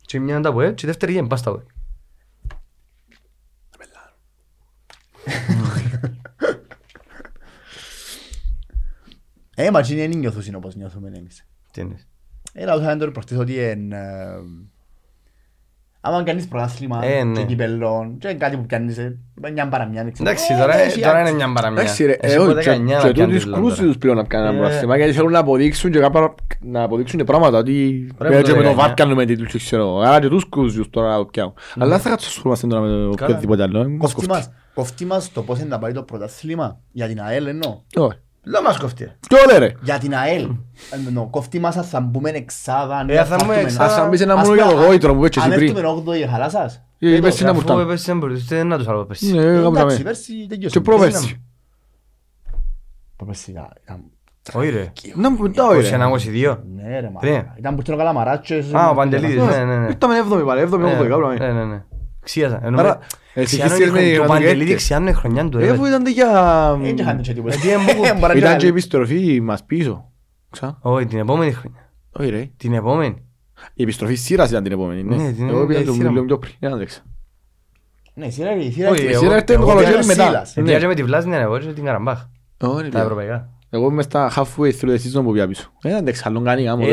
Και μια να τα πω, και η δεύτερη είναι πάστα πω. Ε, μα και είναι νιώθουσιν όπως νιώθουμε εμείς. Τι εννοείς. Έλα, όσο θα είναι τώρα προχτές ότι είναι... Άμα κάνεις πρωτάθλημα και κυπελλόν και κάτι που κάνεις μια παραμιά. Εντάξει, τώρα είναι μια παραμιά. Και τούτους κρούσους πλέον να κάνουν πρωτάθλημα γιατί θέλουν να αποδείξουν και πράγματα ότι πέτυχε με το βάτ κάνουμε τίτλους και ξέρω. Άρα και τους κρούσους τώρα να πιάω. Αλλά θα κατσοσχολούμαστε τώρα με οποιοδήποτε άλλο. Κοφτεί μας το πώς είναι να πάρει το πρωτάθλημα για την ΑΕΛ εννοώ. Δεν μας κοφτεί. Κι όλε ρε. Για την ΑΕΛ. Κοφτεί μας αν θα μπούμε εξάδα. Θα μπούμε εξάδα. Αν μπεις ένα μόνο για το γόητρο που έτσι πριν. Αν έρθουμε όγδοη η χαρά σας. Είπες στην αμουρτά. Αφού πέσεις έμπορτες, δεν να τους άλλο πέσεις. Εντάξει, πέσεις τελειώσαμε. Και προπέσεις. Προπέσεις ήταν... Όχι ρε. Να μου πεντά όχι ρε. είκοσι ένα είκοσι δύο. Ναι ρε μάνα. Ήταν που χτύνω καλαμαράτσες. Α, ο Παντελίδης. Ήρθαμε ξιάζα. Ο Παντελίδη ξιάνουν η χρονιά του. Εφού ήταν για... Ήταν και επιστροφή μας πίσω. Όχι, την επόμενη χρονιά. Όχι ρε. Την επόμενη. Η επιστροφή σειράς ήταν την επόμενη. Εγώ πήγα το μιλιό πιο πριν. Ναι, σειρά έρθει το καλοκαίρι μετά. Διάζει με τη Βλάσνια, εγώ έρθει την Καραμπάχ. Τα ευρωπαϊκά. Εγώ είμαι στα halfway through the season που πήγα πίσω. Ήταν τεξαλόν κανεί γάμο.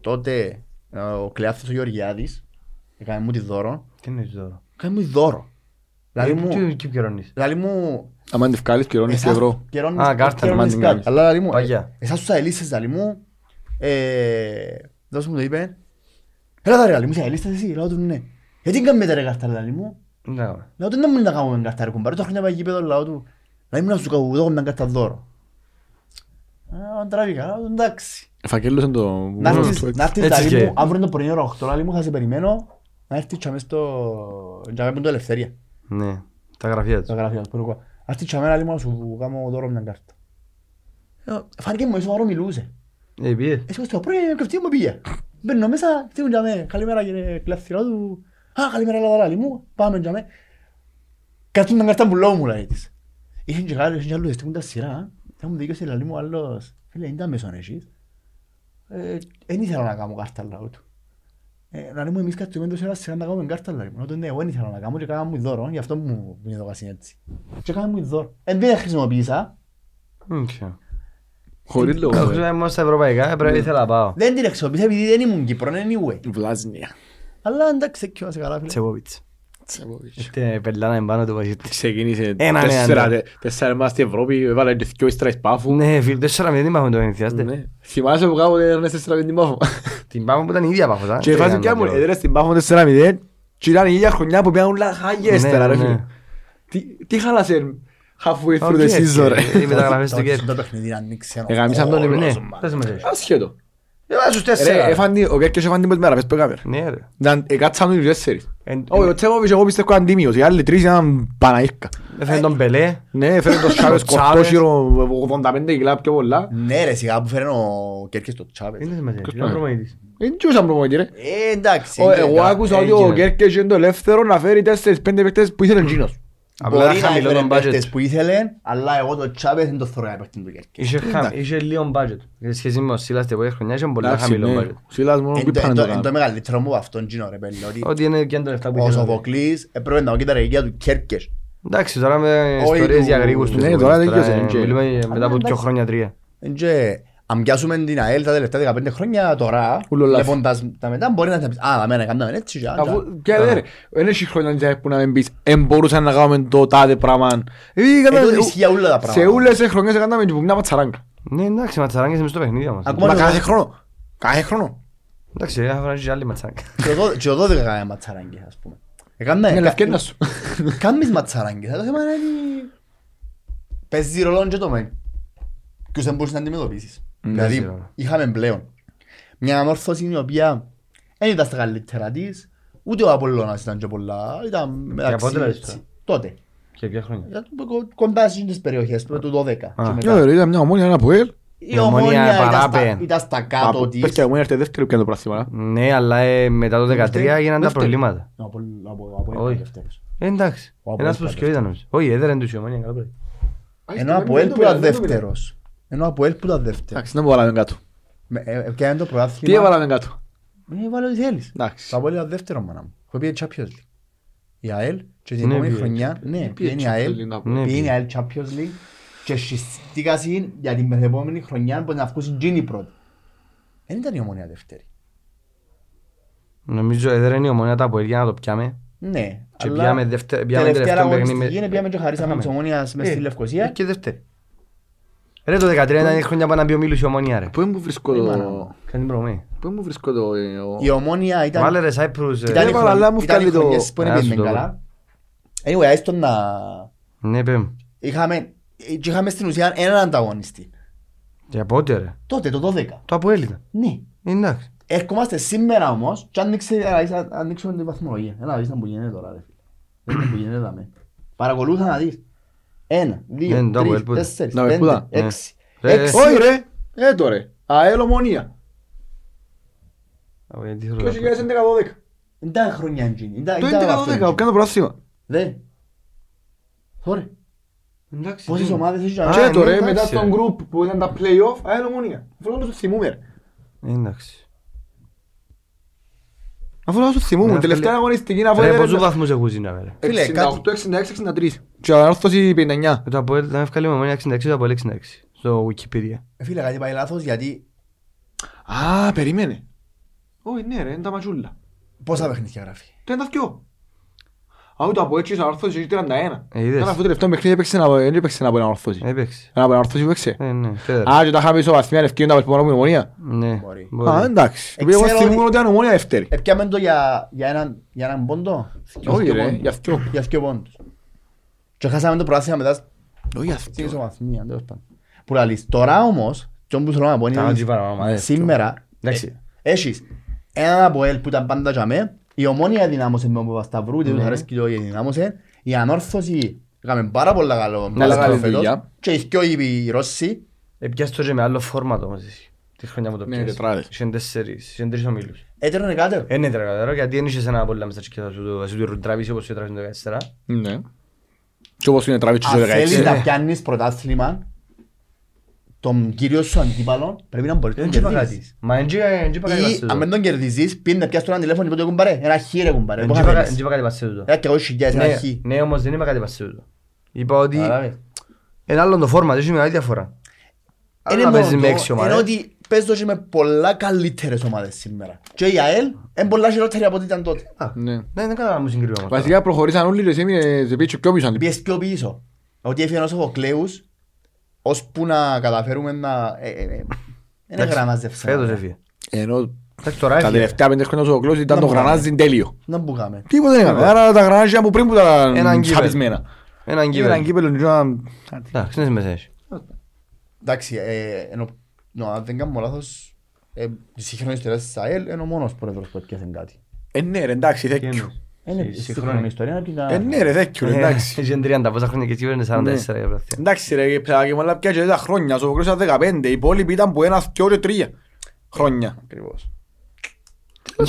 Ήταν ο Κλεάθος ο Γεωργιάδης έκανε μου τη δώρο. Τι είναι το δώρο? Έκανε μου τη δώρο. Δηλαδή μου... Τι κυρώνεις? Δηλαδή μου... Αμάν τη βγάλεις κυρώνεις και ευρώ. Α, κάρτα αμάν την κάνεις. Αλλά δηλαδή μου... Εσάς τους αελίστες δηλαδή μου... Δώσ' μου το είπε... Έλα τα ρε δηλαδή μου, είσαι αελίστες εσύ. Λέω του ναι. Γιατί κάνουμε τα ρε κάρτα δηλαδή μου. Λέω του δεν μου είναι να κάνουμε κάρτα ρε κουμπάρει. Τώρα χρόνια πέδω λέω του. Δηλαδή μου να σου καγουδώ με κάρτα δώρο. Τραβήκα, εντάξει. Φακέλωσαν το... Να έρθεις δηλαδή μου, αύριο το πρωινή ώρα οκτώ, μου θα σε περιμένω να έρθεις και αμέσως το ελευθερία. Ναι, τα γραφεία τους. Τα γραφεία τους, πολύ καλά. Έρθεις και αμέσως να σου κάνω δώρο μια κάρτα. Φάνηκε μου, σοβαρό μιλούσε. Ε, πήγε. Εσύ κοστώ, πριν και αυτή μου πήγε. Μπαίνω μέσα, φτύχουν και αμέσως, καλημέρα κύριε Κλαφθυρό του. Α, καλημέρα λαδαράλι μου, πάμε και αμέσως. Καρτούν μια κάρτα που λόγω μου λέει της. Είχαν και άλλ δεν ήθελα να κάνω κάρτα λαού του. Να λέμε εμείς κατοιμέντος ένας σειρά να κάνουμε κάρτα λαού μου. Ναι, εγώ δεν ήθελα να κάνω και κάνω μου δώρο, γι' αυτό μου είναι το κασί έτσι. Και κάνω μου δώρο. Εν δεν χρησιμοποίησα. Χωρίς λόγο. Καθώς ήμουν στα ευρωπαϊκά, πρέπει ήθελα να πάω. Δεν την χρησιμοποίησα επειδή δεν ήμουν Κύπρο, δεν είναι anyway. Βλάσνια. Αλλά εντάξει, κοιόμαστε καλά φίλε. Τσεβόβιτς. Είτε περλάνα εμπάνω του παγίτη. Ξεκίνησε τέσσερα μάνα στην Ευρώπη, έβαλε δυο στράις πάφου. Ναι, φίλοι, τέσσερα μήνες μάχουν το ενθιάστε. Θυμάσαι που κάποτε έρνες τέσσερα μήνες μάχουν. Την πάφου που ήταν η ίδια πάφου. Και φάσουν κι άμουν, έδρες την πάφου τέσσερα μήνες και ήταν η ίδια χρονιά που πήγαν όλα χαγιέστερα. Τι χάλασε halfway through the season ρε. Οι μεταγραφές του Κέρ. Εγαμίσαν τον εμείς. Ασχέτο. Ο Κέρκιος έφανε την μεταγραφές που έκαμε. Εκάτσαν τους τέσσερις. Ο Τσεβόβιτς εγώ πιστεύω αντίμιος, οι άλλοι τρεις ήταν Παναΐρκα. Έφερε τον Πελέ. Ναι, έφερε τον Τσάβες, κορτόσιρο, ογδόντα πέντε κιλά πιο πολλά. Ναι ρε, σιγά που φέρνε ο Κέρκης τον Τσάβες. Είναι προμονητής. Είναι και ούσαν προμονητή ρε. Εντάξει. Εγώ άκουσα ότι ο Κέρκης είναι το ελεύθερο να φέρει τέσσερις πέντε παίκτες που ήθελε Τζίνος. Απλά μπορεί να έφερε παίκτες που ήθελε, αλλά εγώ τον Τσάβες δεν το θέλω να παίκτην του Κέρκη. Είχε λίγο budget. Σε σχέση με ο Σίλας την χρόνια είχε πολλά χαμηλό budget. Ο Σίλας μόνο που είπαν το κάνω. Είναι το μεγαλύτερο μου αυτόν Τζίνο ρε πέλη. Ότι είναι και το λεφτά που είχε. Ο Σοβοκλής έπρεπε να κοίταρε η οικία του Κέρκες. Εντάξει τώρα με ιστορίες για Γρήγους του. Ναι τώρα δεν κοιτάζε. Μιλούμε μετά από δύο χρόνια τρία. Αν πιάσουμε την ΑΕΛ τα τελευταία δεκαπέντε χρόνια τώρα, λεβόντας τα μετά, μπορεί να πεις «Α, μένα έκαναμε έτσι». Και ρε, δεν έχει χρόνια που να μην πεις «Εν μπορούσαν να κάνουμε το τάδε πράγμα». Εδώ ισχύει όλα τα πράγματα. Σε όλες τις χρονιές έκαναμε και που μια ματσαράγκα. Ναι, εντάξει, ματσαράγκες εμείς το παιχνίδι μας. Ακόμα κάθε χρόνο. Κάθε χρόνο. Εντάξει, έφεραν και άλλη ματσαράγκα. Και ο δώδεκα έκαναμε ματσαράγκες, ας πούμε. Με λευκέντα σου. Κάμεις ματσαράγκες, αλλά το θέμα είναι ότι παίζει ρολόν και το μέν. Και όσο μπορείς να αντιμετωπίσεις. Δηλαδή είχαμε πλέον μια μόρφωση η οποία δεν ήταν στα καλύτερα της, ούτε ο Απολλώνας ήταν και πολλά, ήταν μεταξύ τότε. Και ποια χρόνια. Κοντά στις περιοχές, του δώδεκα. Ήταν μια Ομόνια, ένα Αποέλ. Η Ομόνια ήταν στα κάτω της. Πες και η Ομόνια έρθει δεύτερη και το πράσιμα. Ναι, αλλά μετά το δεκατρία έγιναν τα προβλήματα. Εντάξει, ένας προς και ήταν. Όχι, δεν ήταν τους η Ομόνια. Ενώ ο Αποέλ που ήταν δεύτερος. Ενώ ο Αποέλ που ήταν δεύτερος. Εντάξει, δεν μπορούσαμε κάτω. Τι έβαλαμε κάτω. Δεν βάλε ό,τι θέλεις. Το Αποέλ ήταν δεύτερο μάνα μου. Έχω πει Champions League. Η ΑΕΛ και την επόμενη χρονιά πήγαινε η ΑΕΛ Champions League. Και συστήκασαν για την μεθεπόμενη χρονιά που να βγουν γίνει πρώτη. Δεν ήταν η Ομόνια δεύτερη. Νομίζω ότι δεν είναι η Ομόνια τα Αποέλ για να το πιάμε. Ναι, και αλλά πιάμε δευτε... πιάμε τελευταία αγωνιστική πιάμε και χαρίσαμε της Ομόνιας μες στη Λευκοσία. Και δεύτερη. Ρε το δεκατρία ήταν η χρονιά που να μπει ο Μίλους η Ομόνια ρε. Πού μου βρίσκω το... Πού μου βρίσκω το... Η Ομόνια ήταν... Βάλε ρε Σάιπρους... Ήταν οι χρονιές που είναι πήγαινε καλά. Anyway, έστω να... Ναι πέμ. Είχαμε στην ουσία έναν ανταγωνιστή. Για πότε ρε. Τότε το δώδεκα. Το Αποέλ ήταν. Ναι. Εντάξει. Έρχομαστε σήμερα όμως και ανοίξουμε την βαθμολογία. Ένα δεις να μου γίνεται τώρα ρε φίλε. Δεν μου γίνεται δαμε. Παρακολούθα να δεις. Ένα, δύο, τρεις, τέσσερις, πέντε, έξι. Όχι ρε, έτω ρε. ΑΕΛ Ομόνια. Και όχι γέρες έντεκα δώδεκα. Δεν τα χρόνια εντζήνει. Το έντεκα δώδεκα, κάνω πρόθυμα. Δε. Ωραία. Πόσες ομάδες έχεις να κάνεις. Και τώρα μετά τον γκρουπ που ήταν τα play-off, ΑΕΛ Ομόνια. Θέλω να το θυμούμε ρε. Εντάξει. Αφού να σου θυμούμε, τελευταία αγωνιστική να βγάλει. Ρε πόσους βαθμούς έχουν σήμερα. εξήντα οκτώ, εξήντα έξι, εξήντα τρία. Και ο ανόρθωση πενήντα εννιά. Το Αποέλ να βγάλει Ομόνια εξήντα έξι, το Αποέλ εξήντα έξι. Στο Wikipedia. Φίλε, κάτι πάει λάθος γιατί... Α, περίμενε. Όχι, ναι ρε, είναι τα ματσούλα. Πόσα παιχνίδια γράφει. Τέντα δυο. Αφού το Αποέλ και ο ανόρθωση έχει τριάντα ένα. Είδες. Αφού το τελευταίο παιχνίδι έπαιξε ένα από ανόρθωση. Έπαιξε. Ένα από ανόρθωση που έπαιξε. Α, και τα είχαμε ισοβαθμία ευκαιρία να πέσουμε μόνο με Ομόνια. Ναι. Α, εντάξει. Εγώ θυμούμαι ότι ήταν Ομόνια δεύτερη. Επιάμε το για έναν πόντο. Όχι ρε, για δυο. Για δυο πόντους. Και χάσαμε το προάθλημα μετά στην ισοβαθμία. Που λαλείς. Τώρα όμως, και όμως θέλω να πω είναι σήμερα έχεις έναν από ελ που ήταν πάντα για μέ. Η Ομόνια δυνάμωσε με ο Παπασταυρού, δεν τους αρέσκει το ότι δυνάμωσε. Η Ανόρθωση έκαμε πάρα πολύ καλό φέτος και οι δυο οι Ρώσοι. Επιάστο και με άλλο φόρματο μαζί τη χρονιά που το πιάσεις. Ναι, τετράδες. Είχαν τέσσερις, είχαν τρεις ομίλους. Έτερωνε κάτερο. Εν έτερα κάτερο, γιατί δεν είχες ένα πολύ λάμιστα και θα σου τραβήσει όπως είναι τραβήσει το δεκατέσσερα. Ναι. Και όπως είναι τραβήσει το δεκαέξι. Αν θέλεις να πιάνεις πρωτάθλημα, τον κύριο σου αντίπαλο πρέπει να μπορείς να τον κερδίσεις. Μα εν τζίπα κάτι πασίδω. Ή αν με τον κερδίσεις πήγαινε να πιάσεις τον αντιλέφωνο και είπα ένα χι ρε κουμπάρε. Εν τζίπα κάτι πασίδω. Ένα και εγώ χιλιάς ένα χι. Ναι όμως δεν είπα κάτι πασίδω. Είπα ότι εν άλλον το φόρμα δεν έχει μεγάλη διαφορά. Άλλο να παίζεις με έξι ομάδες. Ενώ ότι παίζεις τόσο με πολλά καλύτερες ομάδες σήμερα. Και η ΑΕΛ είναι πολλά χειρότερη από ό,τι ήταν τότε. Δεν κατάλαβα μου συγκρίνω. Βασικά προχωρήσαν όλοι και πήγες πιο πίσω. Ότι έφυγε ένας Σοφοκλέους ώσπου να καταφέρουμε να... Είναι γρανάζευσα. Φέτος έφυγε. Ενώ τα τελευταία πέντε χρόνια ο Σοφοκλέους ήταν το γρανάζι τέλειο. Να μπούχαμε. Τίποτα δεν έκαμε. Άρα τα γρανάζια από πριν που ήταν χαπισμένα. Έναν κύπελο. Εντάξει, αν δεν κάνουμε λάθος, τη σύγχρονη ιστορία της ΑΕΛ είναι ο μόνος πρόεδρος που έπιασε κάτι. Ε, ναι ρε, εντάξει, δέκιο. Η σύγχρονη ιστορία είναι... Ε, ναι ρε, δέκιο, εντάξει. Είχε τριάντα, πόσα χρόνια και εκεί είναι σαράντα τέσσερα. Εντάξει ρε, και μάλλα πια και δέκα χρόνια, στο Σοφοκλέους ήταν δεκαπέντε, οι υπόλοιποι ήταν που ένα, δυο και τρία χρόνια. Ακριβώς. Δώσ'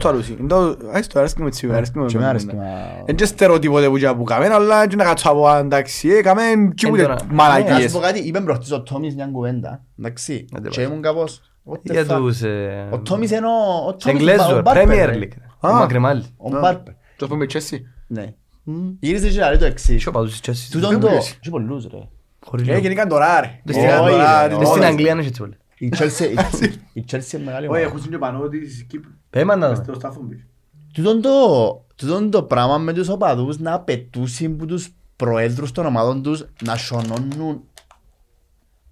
το αρούσι, αρέσκει με τσίμι, αρέσκει με μένα. Εν και στερεοτύπωτε που καμέν, αλλά και να κάτσω από ανταξί, καμέν και ούτε μαλακίες. Να σου πω κάτι, είπεν προχτής ο Τόμις μια κουβέντα, εντάξει, και ήμουν κάπως... Ο Τόμις είναι ο... Εγγλέζο, Premier League, ο Μακριμάλι. Ο Μπάρπερ. Το πούμε Chelsea. Ναι. Γύριζε και να λέει το εξής. Και ο παντούς της Chelsea. Τούτον το... Και πολλούς ρε. Ε, γενικά τώρα ρε. Στην Αγγλία είναι έτσι πολύ. Η Chelsea είναι μεγάλη ομάδα. Όχι, έχουν και πανώ της Κύπρου. Πέμανα το. Τούτον το πράγμα με τους οπαδούς να απαιτούσουν που τους προέδρους των ομάδων τους να σωνώνουν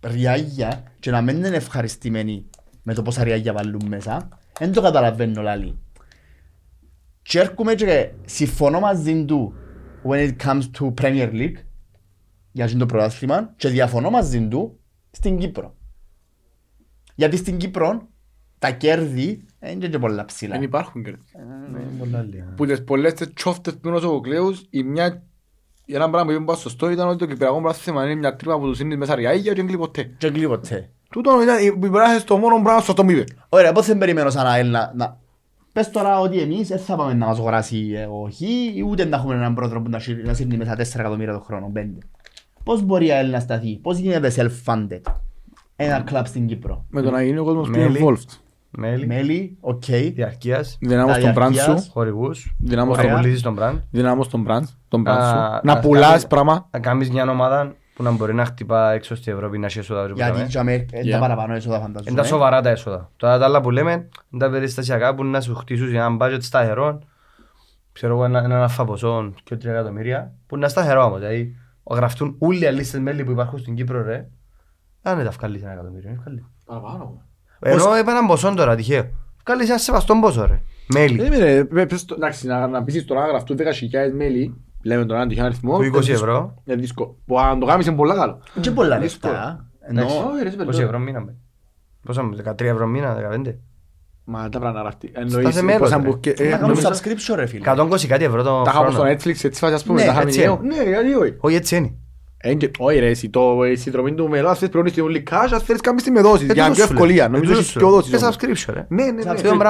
ριάγια και να μην είναι ευχαριστημένοι με το πόσα ριάγια βάλουν μέσα. Δεν το καταλαβαίνω λαλί. και έρχομαι και συμφωνώ μαζί του when it comes to Premier League για το πρωτάθλημα και διαφωνώ μαζί του στην Κύπρο. Γιατί στην Κύπρο τα κέρδη είναι και πολλά ψηλά. Δεν υπάρχουν κέρδη. Που τις πολλές τις τσόφτες του νοσοκοκλέους η μια... Ένα πράγμα που είπα σωστό ήταν ότι το Κυπριακό Πρωτάθλημα είναι μια τρύπα που τους είναι μέσα ριάγια και εγκλεί ποτέ. Και εγκλεί ποτέ. Τούτο ήταν το μόνο πράγμα σωστό μου είπε. Ωραία, πώς δεν περιμένω σαν Αέλ να... Πες τώρα ότι εμείς δεν θα πάμε να μας αγοράσει ο Χ ή ούτε να έχουμε έναν πρόεδρο που να σύρνει μέσα τέσσερα εκατομμύρια το χρόνο, πέντε. Πώς μπορεί η ΑΕΛ να σταθεί, πώς γίνεται self-funded ένα κλαμπ στην Κύπρο. Με το να γίνει ο κόσμος πιο involved. Μέλη, οκ. Διαρκείας. Δυνάμως τον brand σου. Χορηγούς. Δυνάμως τον brand. Δυνάμως τον brand σου. Να πουλάς πράγμα. Να κάνεις μια ομάδα που να μπορεί να χτυπά έξω στην Ευρώπη να έχει έσοδα. Γιατί για μερικά είναι τα παραπάνω έσοδα φαντάζομαι. Είναι τα σοβαρά τα έσοδα. Τώρα τα άλλα που λέμε είναι τα περιστασιακά που να σου χτίσουν έναν budget σταθερό. Ξέρω εγώ έναν αφαποσό και τρία εκατομμύρια που είναι σταθερό όμως. Δηλαδή γραφτούν όλοι οι λίστες μέλη που υπάρχουν στην Κύπρο ρε. Αν δεν τα βγάλεις ένα εκατομμύριο. Παραπάνω. Ενώ είπα έναν ποσό τώρα τυχαίο. Βγάλεις ένα σεβαστό ποσό ρε. Μέλη. Εντάξει να πεις τώρα γραφτούν δέκα χιλιάδες μέλη. Λέμε τον έναν τυχόν αριθμό, που αν το κάνεις είναι πολλά καλό. Και πολλά λεφτά. Πόσοι ευρώ μήνα, πόσα δεκατρία ευρώ μήνα, δεκαπέντε. Μα τα πράγματα αυτή. Στάσε μέρος. Να κάνουν subscription ρε φίλε. εκατόν είκοσι κάτι ευρώ το χρόνο. Τα χάμε στο Netflix, έτσι φάζει ας πούμε. Ναι, έτσι είναι. Ναι, γιατί όχι. Όχι, έτσι είναι. Όχι ρε, εσύ το συνδρομή του μελό, αν θες πρέπει να είσαι όλοι cash, αν θέλεις κάποιες συμμετώσεις, για πιο ευκολία. Νομίζω έχεις πιο δόσεις. Πες subscription ρε. Ναι, ναι,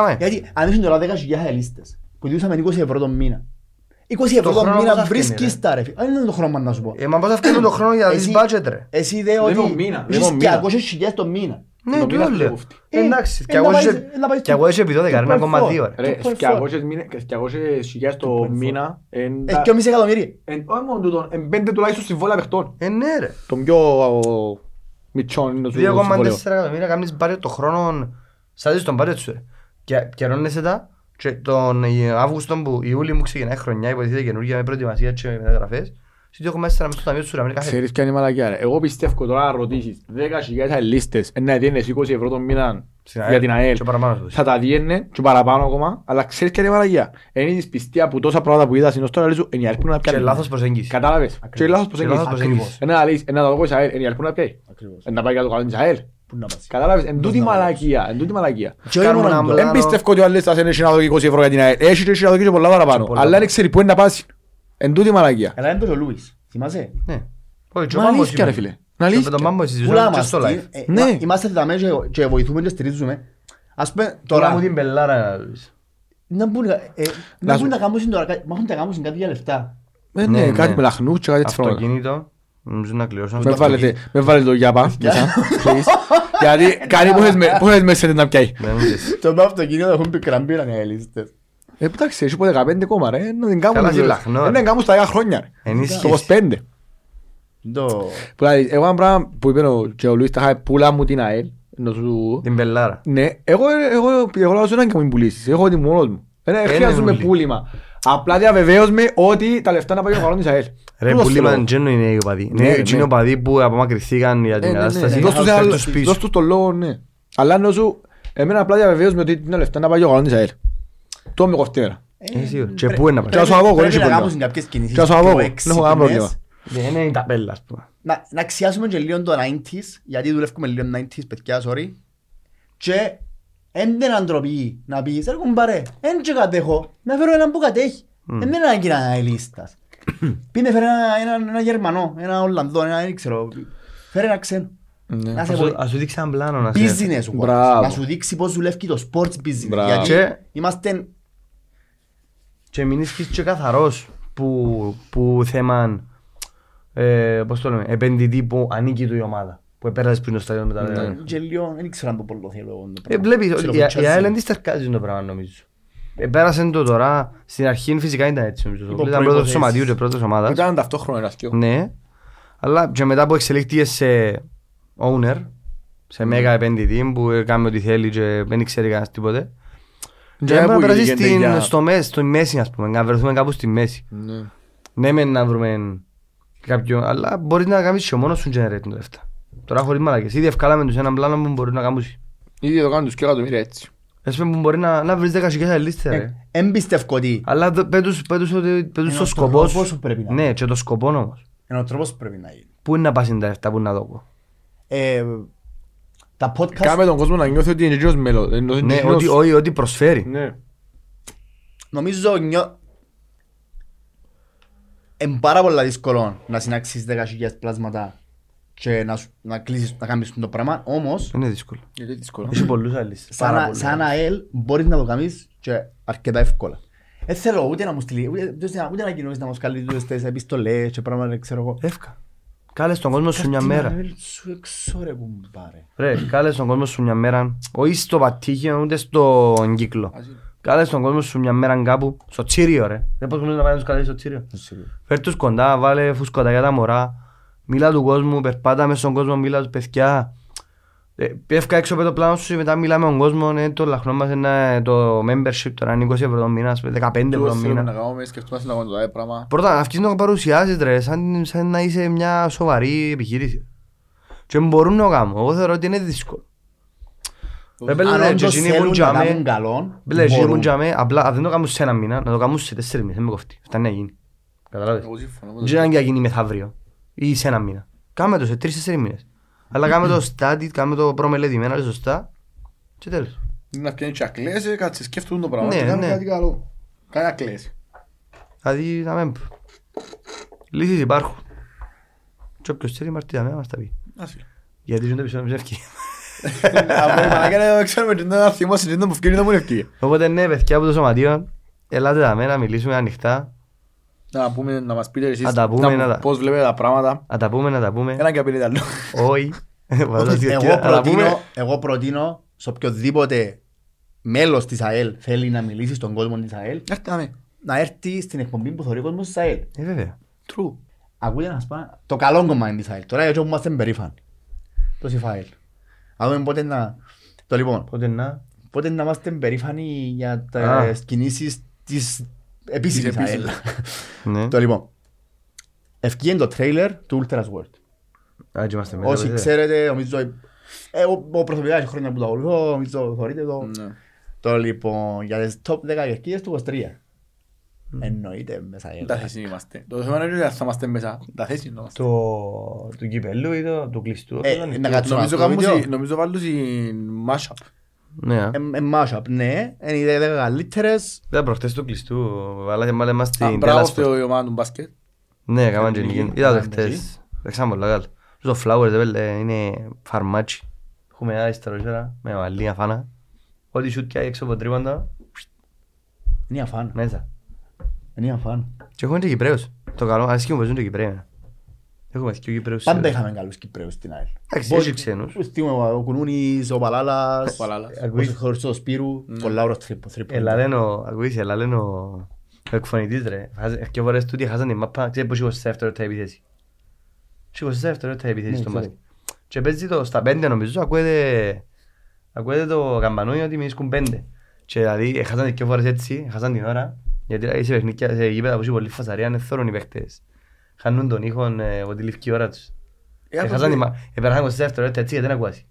ναι. Γιατί αν ήσουν τώρα δέκα χιλιάδες λίστες που διούσαμε είκοσι ευρώ το μήνα. είκοσι ευρώ το μήνα βρίσκεις τα ρε φίλε. Αν είναι το χρόνο να σου πω. Μα πώς αυκένουν το χρόνο για τις budget ρε. Εσύ δε ότι έχεις διακόσιες χιλιάδες το μήνα. Ναι, το λέω. Εντάξει, και εγώ είσαι επί δώδεκα, είναι ένα κόμμα δύο ρε. διακόσιες χιλιάδες το μήνα. Έχει και μισή εκατομμύρια. Όχι μόνο τούτο, πέντε τουλάχιστον συμβόλαια παιχτών. Ε ναι ρε. Το πιο μητσόν είναι το συμβόλαιο. δύο κόμμα τέσσερα εκατομμύρια κάνεις budget το χρόνο. Στάζεις τον budget σου ρε. Καιρώνεσαι τα. Και τον Αύγουστο που Ιούλη μου ξεκινάει χρονιά, υποτίθεται καινούργια με προετοιμασία και μεταγραφές. Στις δύο κόμμα τέσσερα μέσα στο ταμείο του Αμερικανικού. Ξέρεις ποια είναι η μαλακιά ρε. Εγώ πιστεύω τώρα να ρωτήσεις δέκα χιλιάδες λίστες να διένες είκοσι ευρώ το μήνα για την ΑΕΛ. Θα τα διένε και παραπάνω ακόμα, αλλά ξέρεις ποια είναι η μαλακιά. Είναι η δυσπιστία που τόσα πράγματα που είδα στην Οστόρα λες είναι η ΑΕΛ που να πιάνει. Και λάθος προσέγγιση. Κατάλαβες. Και λάθος προσέγγιση. Ένα να το δω ΑΕΛ, είναι η ΑΕΛ που να πιάνει. Να πάει για το καλό της ΑΕΛ. Κατάλαβες, εν τούτη μαλακία, εν τούτη μαλακία. Εν πιστεύω ότι ο Αλέστας είναι είκοσι ευρώ για την ΑΕΛ. Έχει και είκοσι και πολλά παραπάνω. Αλλά δεν ξέρει πού είναι να πάσει. Εν τούτη μαλακία. Αλλά είναι το Λούις, θυμάσαι. Ναι. Μα αλήθεια ρε φίλε. Να αλήθεια. Ούλα μας, είμαστε τα μέσα και βοηθούμε και στηρίζουμε. Ας πούμε τώρα μου την πελάρα. Να μπουν να καμούσουν τώρα, μα έχουν τα καμούσουν κάτι για λεφτά. Ναι, κάτι με λαχνούς και κάτι της φρόνας. Αυτοκίνητο. Με βάλετε το γιάπα μέσα, γιατί κάνει πόσες μέσες να πιάει. Το με αυτοκίνητο έχουν πει κραμπήραν οι λίστες. Εντάξει, εσύ πω δεκαπέντε κόμμα ρε, να την κάνουν στα δέκα χρόνια ρε, στο είκοσι πέντε. Εγώ ένα πράγμα που είπε και ο Λουίς τα πουλά μου την ΑΕΛ. Την πελάρα. Ναι, εγώ λάζω έναν και μου πουλήσεις, έχω την μόνος μου. Δεν χρειάζομαι πούλημα. Απλά διαβεβαίωσμε ότι τα λεφτά να πάει ο καλόν της ΑΕΛ. Ρε πουλήμα δεν είναι οι οπαδοί. Είναι οι οπαδοί που απομακρυνθήκαν για την κατάσταση. Δώσ' τους το λόγο, ναι. Αλλά νόσου, εμένα απλά διαβεβαίωσμε ότι τα λεφτά να πάει ο καλόν της ΑΕΛ. Το με κοφτέρα. Και πού είναι να πάει. Πρέπει να κάνουν κάποιες κινήσεις πιο εξυπνές. Δεν είναι τα πέλα. Να αξιάσουμε και λίγο το ενενήντα, γιατί δουλεύουμε λίγο ενενήντα, παιδιά, sorry. Και εν δεν αντροπεί να πεις, έρχομαι παρέ, εν και κατέχω, να φέρω έναν που κατέχει. Εν δεν είναι ένα λίστας. Πείτε φέρε έναν Γερμανό, έναν Ολλανδό, έναν ξέρω, φέρε ένα ξένο. Να σου δείξει έναν πλάνο, να business, να σου δείξει πώς δουλεύει το sports business. Γιατί είμαστε... Και μην είσαι και καθαρός που θέμαν, πώς το λέμε, επενδυτή που ανήκει του η ομάδα. Που επέρασες πριν το στάδιο μετά. Δεν ξέρω αν το πολλό θέλω. Βλέπεις, η ΑΕΛ δεν στερκάζει το πράγμα νομίζω. Επέρασαν το τώρα, στην αρχή φυσικά ήταν έτσι νομίζω. Ήταν πρώτος σωματίου και πρώτος ομάδας. Ήταν ταυτόχρονα ένας πιο. Ναι, αλλά και μετά που εξελίχθηκες σε owner, σε μέγα επενδυτή που έκανε ό,τι θέλει και δεν ξέρει κανένας τίποτε. Και να περάσεις στη μέση ας πούμε, να βρεθούμε κάπου στη μέση. Ναι μεν να βρούμε κάποιον, αλλά μπορείς να κάνεις και μόνος σου generate το εφτά. Τώρα χωρίς μαλακές, ήδη ευκάλαμε τους έναν πλάνο που μπορείς να κάνεις. Ήδη το κάνουν τους και εκατομμύρια έτσι. Ας πούμε, μπορεί να, να βρεις δέκα χιλιάδες λίστες, ρε. Εμπιστευκό τι. Αλλά πέτους στο σκοπό σου. Ναι, και το σκοπό όμως. Ενώ ο τρόπος πρέπει να γίνει. Πού είναι να πας τα λεφτά, πού να δω. Ε, τα podcast... Κάμε τον κόσμο να νιώθει ότι είναι γιος μέλος. Ναι, ό,τι, ό,τι προσφέρει. Ναι. Νομίζω νιώ... Είναι πάρα πολλά δύσκολο να συνάξεις δέκα χιλιάδες πλάσματα και να, να, κλείσεις, να κάνεις το πράγμα, όμως... Είναι δύσκολο. Είναι δύσκολο. Έχει πολλούς άλλες. Σαν ΑΕΛ μπορείς να το κάνεις και αρκετά εύκολα. Δεν θέλω ούτε να μου στείλει, ούτε να κοινώσεις να μου σκάλεις τις επιστολές και πράγματα, δεν ξέρω εγώ. Εύκα. Κάλες τον κόσμο σου μια μέρα. Σου έξω ρε κουμπάρε. Ρε, κάλες τον κόσμο σου μια μέρα, όχι στο πατήχιο, ούτε στο εγκύκλο. Κάλεσαι τον κόσμο σου μια μέρα κάπου, στο Τσίριο ρε. Δεν πώς γνωρίζεις να πάει να τους καλέσεις στο Τσίριο. Φέρ' τους κοντά, βάλε φουσκωτά για τα μωρά. Μίλα του κόσμου, περπάτα μέσα στον κόσμο, μίλα τους παιδιά. Ε, Πέφκα έξω από το πλάνο σου, μετά μιλάμε με τον κόσμο. Ε, το λαχνό μας είναι το membership τώρα, είναι είκοσι ευρώ το μήνα, δεκαπέντε ευρώ το μήνα. Πρώτα, αυτοί να παρουσιάζεις ρε, σαν, σαν να είσαι μια σοβαρή επιχείρηση. Και μπορούν να κάνουν, εγώ θεωρώ ότι είναι δύσκολο. Αν όντως θέλουν να κάνουν καλό, μπορούν. Απλά δεν το κάνουν σε ένα μήνα, να το κάνουν σε τέσσερις μήνες, δεν με κοφτεί. Φτάνει να γίνει. Καταλάβες. Δεν είναι να γίνει μεθαύριο ή σε ένα μήνα. Κάμε το σε τρεις-τέσσερις μήνες. Αλλά κάμε το study, κάμε το προμελετημένα σωστά και τέλος. Να πιάνει και ακλές, κάτσε σκέφτουν το πράγμα. Κάνε κάτι καλό. Κάνε ακλές. Δηλαδή τα μέμπ. Λύσεις υπάρχουν. Και όποιος θέλει μαρτύρια μένα μας τα πει. Γιατί ζουν τα πισώνα μισεύκη. Οπότε ναι παιδιά από το σωματείο, ελάτε τα μένα, μιλήσουμε ανοιχτά. Να πούμε, να μας πείτε εσείς πώς βλέπετε τα πράγματα. Να τα πούμε, να τα πούμε. Έναν και απειλείτε άλλο. Όχι. Εγώ προτείνω σε οποιοδήποτε μέλος της ΑΕΛ θέλει να μιλήσει στον κόσμο της ΑΕΛ, να έρθει στην εκπομπή που θεωρεί ο κόσμος της ΑΕΛ. Ε βέβαια. True. Ακούτε να σας πω το καλό κομμάτι της ΑΕΛ. Τώρα έτσι όπου είμαστε περήφανοι. Το ΣΥΦΑΕΛ. Άδομαι πότε να... Το λοιπόν, πότε να... Πότε να είμαστε περήφανοι για τις κινήσεις της επίσημης ΑΕΛ. Το λοιπόν, ευκήγεν το τρέιλερ του Ultras World. Όσοι ξέρετε, νομίζω... Εγώ προσωπικά έχω χρόνια που το ακολουθώ, νομίζω θεωρείτε το... Το λοιπόν, για τις top δέκα κερκίδες του είκοσι τρία. Εννοείται μέσα ΑΕΛ. Τα θέσεις είμαστε. Το θέμα είναι ότι θα είμαστε μέσα. Τα θέσεις είμαστε. Του κυπέλλου ή του κλειστού. Νομίζω βάλουν mashup. Ναι. Mashup, ναι. Είναι καλύτερες. Δεν προχτές του κλειστού. Αλλά μάλλον στην Τελάσπορ. Μπράβο στο ομάδα του μπάσκετ. Ναι, καμάν και νικήν. Είδα το χτες. Δεξάμε πολλά καλά. Το Flowers είναι φαρμάτσι. Έχουμε ένα αριστερό με βαλή αφάνα. Ό,τι σούτ και έξω από τρίποντα. Είναι αφάνα. Μέσα. Είναι αφάν. Και έχουμε και Κυπρέους. Το καλό, ας σκύμουν παίζουν και Κυπρέους. Έχουμε και Κυπρέους. Πάντα είχαμε καλούς Κυπρέους στην ΑΕΛ. Έχει ξένους. Ο Κουνούνης, ο Παλάλας, ο Χριστός Σπύρου, ο Λάουρος Τρίπου. Ακούγεις, αλλά λένε ο εκφωνητής ρε. Και φορές τούτοι χάσαν την μάπα, ξέρει πως είκοσι δευτερόλεπτα επιθέσεις. είκοσι δευτερόλεπτα επιθέσεις στο μάσκετ. Και παίζει στα πέντε νομίζω, ακούγεται το καμπανόνι ότι μιλήσκουν πέντε. Και δηλαδή χάσαν και φορές έτσι, χάσαν την ώρα. Γιατί σε γήπεδα που έχει πολλή φασαρία είναι θόρων οι παίκτες. Χάνουν τον ήχο ότι λήφκει η ώρα τους. Επεράσαν είκοσι δευτερόλεπτα έτσι γιατί δεν ακούσει.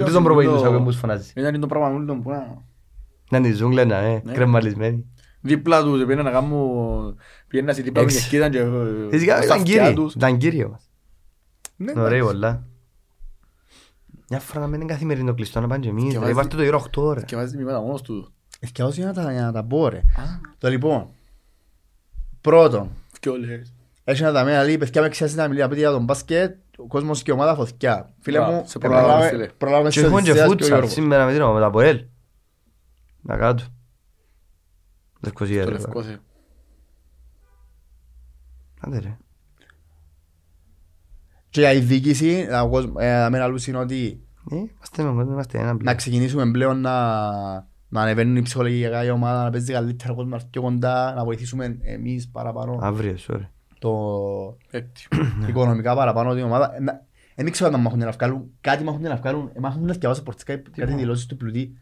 Ούτε τον προβοή τους ακόμη που τους φωνάζει. Ήταν το πράγμα μου τον πουνα. Να είναι η ζούγκλα, ναι, κρεμμαλισμένη. Δίπλα τους πήγαινε να κάνουν... Πήγαινε να συντήπα που κοίταν και... Ήταν κύριο μας. Ωραίο πολλά. Μια φορά να μένει καθημερινή το κλειστό να πάνε και εμείς. Βάρτε το γύρω οκτώ ώρα. Και βάζεις μήματα μόνος του. Ευκαιώς για να τα πω ρε. Το λοιπόν, πρώτον, έχει να τα μένα λέει, παιδιά με ξέσαι να μιλήσει για τον μπάσκετ, ο κόσμος και η ομάδα φωτιά. Φίλε μου, προλάβαμε σε οδησίας και ο Γιώργος. Σήμερα με την ομάδα από ελ. Να κάτω. Λευκοσία ρε. Άντε ρε. Και για η διοίκηση, να μην αλλούς είναι ότι να ξεκινήσουμε πλέον να... Να ανεβαίνουν οι ψυχολογικά η ομάδα, να παίζει καλύτερα κόσμο, να έρθει πιο κοντά, να βοηθήσουμε εμείς παραπάνω. Αύριο, sorry. Το οικονομικά παραπάνω την ομάδα. Εμείς ξέρω να μάχονται να βγάλουν, κάτι μάχονται να βγάλουν, μάχονται να διαβάσουν πορτικά κάτι δηλώσεις του πλουτή.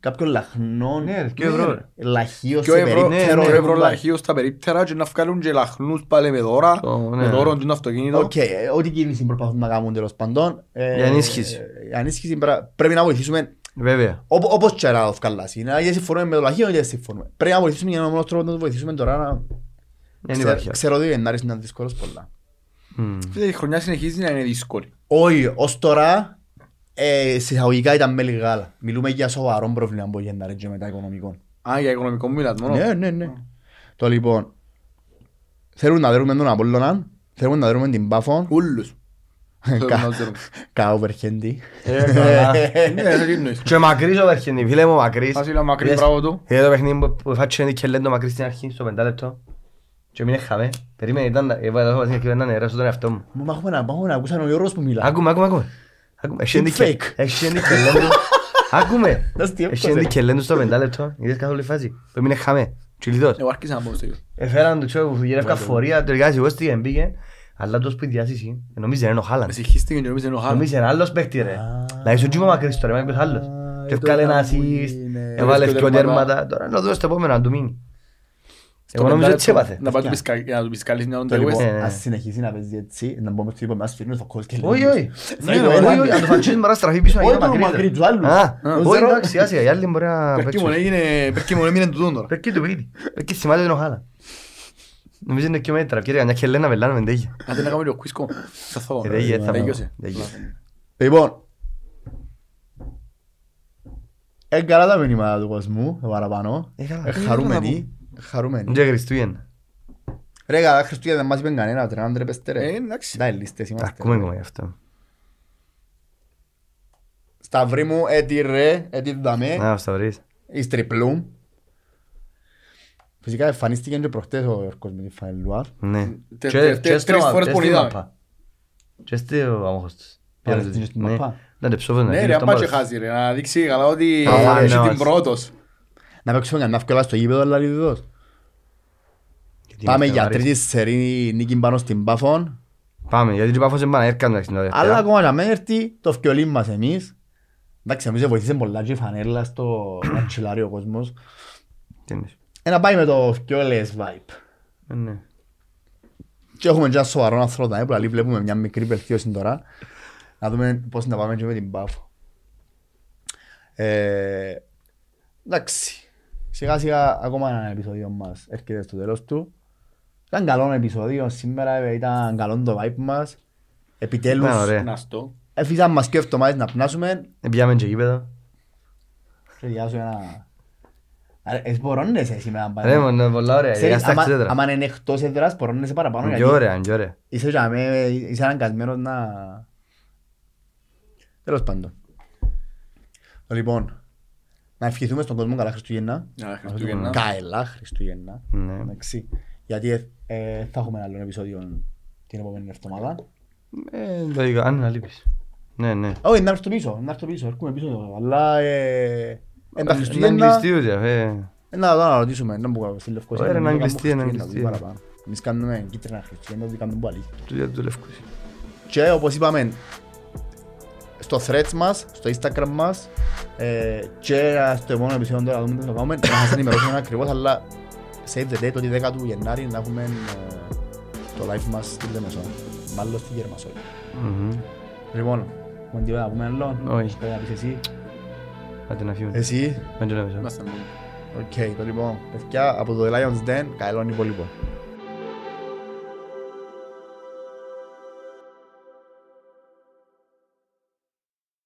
Κάποιον λαχνών, λαχείο σε περίπτερα. Πιο ευρώ λαχείο στα περίπτερα και να βγάλουν και λαχνούς πάλι με δώρα, με δώρον του αυτοκίνητο. Οκ, ό,τι κίνηση προσπαθούν να κάνουν τέλος παντών. Η ανίσχυση. Η ανίσχυση πρέπει να βοηθήσουμε. Βέβαια. Όπως και να το βγάλεις. Ή συμφωνούμε με το λαχείο ή συμφωνούμε. Πρέπει να βοηθήσουμε για να μόνος τρόπο να το βοηθήσουμε τώρα. Ξέρω ότι δεν άρεσε να είναι δύσκολος πολλά. Η χρονιά συνεχίζει να είναι δύσκολη. Όχι, ως τώρα συσταγωγικά ήταν με λίγα άλλα. Μιλούμε για σοβαρό πρόβλημα που γίνεται και μετά οικονομικών. Α, για οικονομικό μιλάς μόνο. Ναι, ναι, ναι. Το λοιπόν, θέλουμε να δερούμε τον Απόλλωνα, θέλουμε να δερούμε την Πάφο. Ούλους. Κάου Βερχέντη. Και ο Μακρύς ο Βερχέντη, φίλε μου ο Μακρύς. Ας ήλα ο Μακρύς, μπράβο του. Είδε το παιχνίδι που φάτσε και λέει το Μακρύς στην αρχή, στο πεντά λεπτό. Και μείνε χαμέ. Περίμενε, ήταν νερός στον εαυτό μου. Μα έχουμε να ακούσαν ο Ιωρός που μιλά. Άκουμε, άκουμε, άκουμε. Άκουμε, έχει έντι και λέντου στο πεντά λεπτό. Είδες καθόλου η φάση, το μείνε χαμέ. Τσιλιτός. Εγώ άρχισα να πω στο ίδιο. Έφεραν το τσιό που γυρεύκα φορεία, τελικά σιγόστηκε, μπήκε. Αλλά το σπιδιάζει εσύ, νομίζεις δεν είναι ο Χάλαντ. Εσυχίστηκε και νομίζεις δεν είναι ο Χάλαντ. Νομίζεις έναν άλλο παίχτη ρε. Να είσαι ο Τζίμα Μακρύς τώρα, είμαι άλλος. Και έφκαλε ένα ασίστ, έβαλε δυο τέρματα. Τώρα να δω στο επόμενο να του μείνει. Εγώ νομίζω έτσι έπαθε. Να του πεις καλής νέα όντα λιγός. Ας συνεχίσει να παίζει έτσι, να μπούμε στο είπαμε, ας φύρνουν στο κόλ και λίγο. Όχι, όχι. Αν το φαντσίες μωρά στραφεί πίσω να γίνει Μακρύ του άλλου. Όχι, εντάξει, άσια, οι άλλοι μπορεί να παίξουν. Νομίζω είναι και μέτρα, κύριε Ανιά και Ελένα Βελάνο μεντέγια. Αν δεν έκαμε λίγο κουίσκο, θα θάω. Λοιπόν, είναι καλά τα μηνύματα του κόσμου, το παραπάνω. Χαρούμενοι, χαρούμενοι. Και Χριστούγεννα. Ρε καλά, Χριστούγεννα δεν μας είπαν κανένα, τρενάν τρεπέστε ρε. Εντάξει. Τα λίστες είμαστε. Ακούμε ακόμα γι' αυτό. Σταυρί μου, έτι ρε, έτι δαμέ. Να, σταυρίς. Εις τριπλούμ. Φυσικά εμφανίστηκε και προχτές ο Ιόρκος με τη Φανελουάρ. Ναι. Τρεις φορές πολύ είδαμε. Και είστε ο αμόχωστος. Να τεψόβω να γίνει αυτό μπρος. Να δείξει καλά ότι είσαι την πρώτος. Να παίξουμε κανένα αυκολά στο γήπεδο αλλά λιδιδός. Πάμε για τρίτη σερή νίκη πάνω στην Πάφον. Πάμε, γιατί η Πάφος δεν πάνε έρκανε. Αλλά ακόμα να μην έρθει το φκιολί μας εμείς. Εντάξει, εμείς βοηθήσε πολλά και η Φανέλα στο τσιλάριο κόσμος. Να πάει με το φκιόλες vibe. Ναι. Και έχουμε ένα σοβαρό αθρώτα, που αλλοί βλέπουμε μια μικρή βελτίωση τώρα. Να δούμε πώς να πάμε και με την Πάφο. Ε, εντάξει. Σιγά σιγά ακόμα ένα επεισόδιο μας έρχεται στο τέλος του. Ήταν καλό επεισόδιο σήμερα, ήταν καλό το vibe μας. Επιτέλους, έφυγαν μας και εβδομάδες να πνάσουμε. Επιάμε και γήπεδο. Χρειάζω ένα... Es borrones así me dan para. Tenemos no voladores, ya está etcétera. Aman en estos etcétera borrones para para. Lloran, lloran. Y se llame y se harán casmeros na de los pando. Λοιπόν, να ευχηθούμε στον κόσμο καλά Χριστούγεννα. Καλά Χριστούγεννα. Εντάξει. Γιατί θα έχουμε άλλο επεισόδιο την επόμενη εβδομάδα. Ε, το είπα, αν αλείπεις. Ναι, ναι. Όχι, να έρθω πίσω, να έρθω πίσω, έρχομαι πίσω. Αλλά ε να ρωτήσουμε, να μπορούμε στη Λευκοσία. Ωραία, να αγγλιστεί, να αγγλιστεί. Εμείς κάνουμε κίτρινα Χριστούγεννα, δεν κάνουμε πάλι. Και όπως είπαμε, στο threads μας, στο Instagram μας και στο επόμενο επεισόδιο τώρα, δούμε τι θα κάνουμε, να σας ενημερώσουμε ακριβώς, αλλά save the date, ότι δέκα του Γενάρη να έχουμε το live μας στην Δεμεσό. Μάλλον στην Γερμασόλη. Λοιπόν, μου εντύπω να πούμε άλλο, πρέπει να πεις εσύ. Εσύ, δεν το λέμε. Οκ, το λοιπόν, παιδιά από το The Lions Den, καλό είναι πολύ πολύ.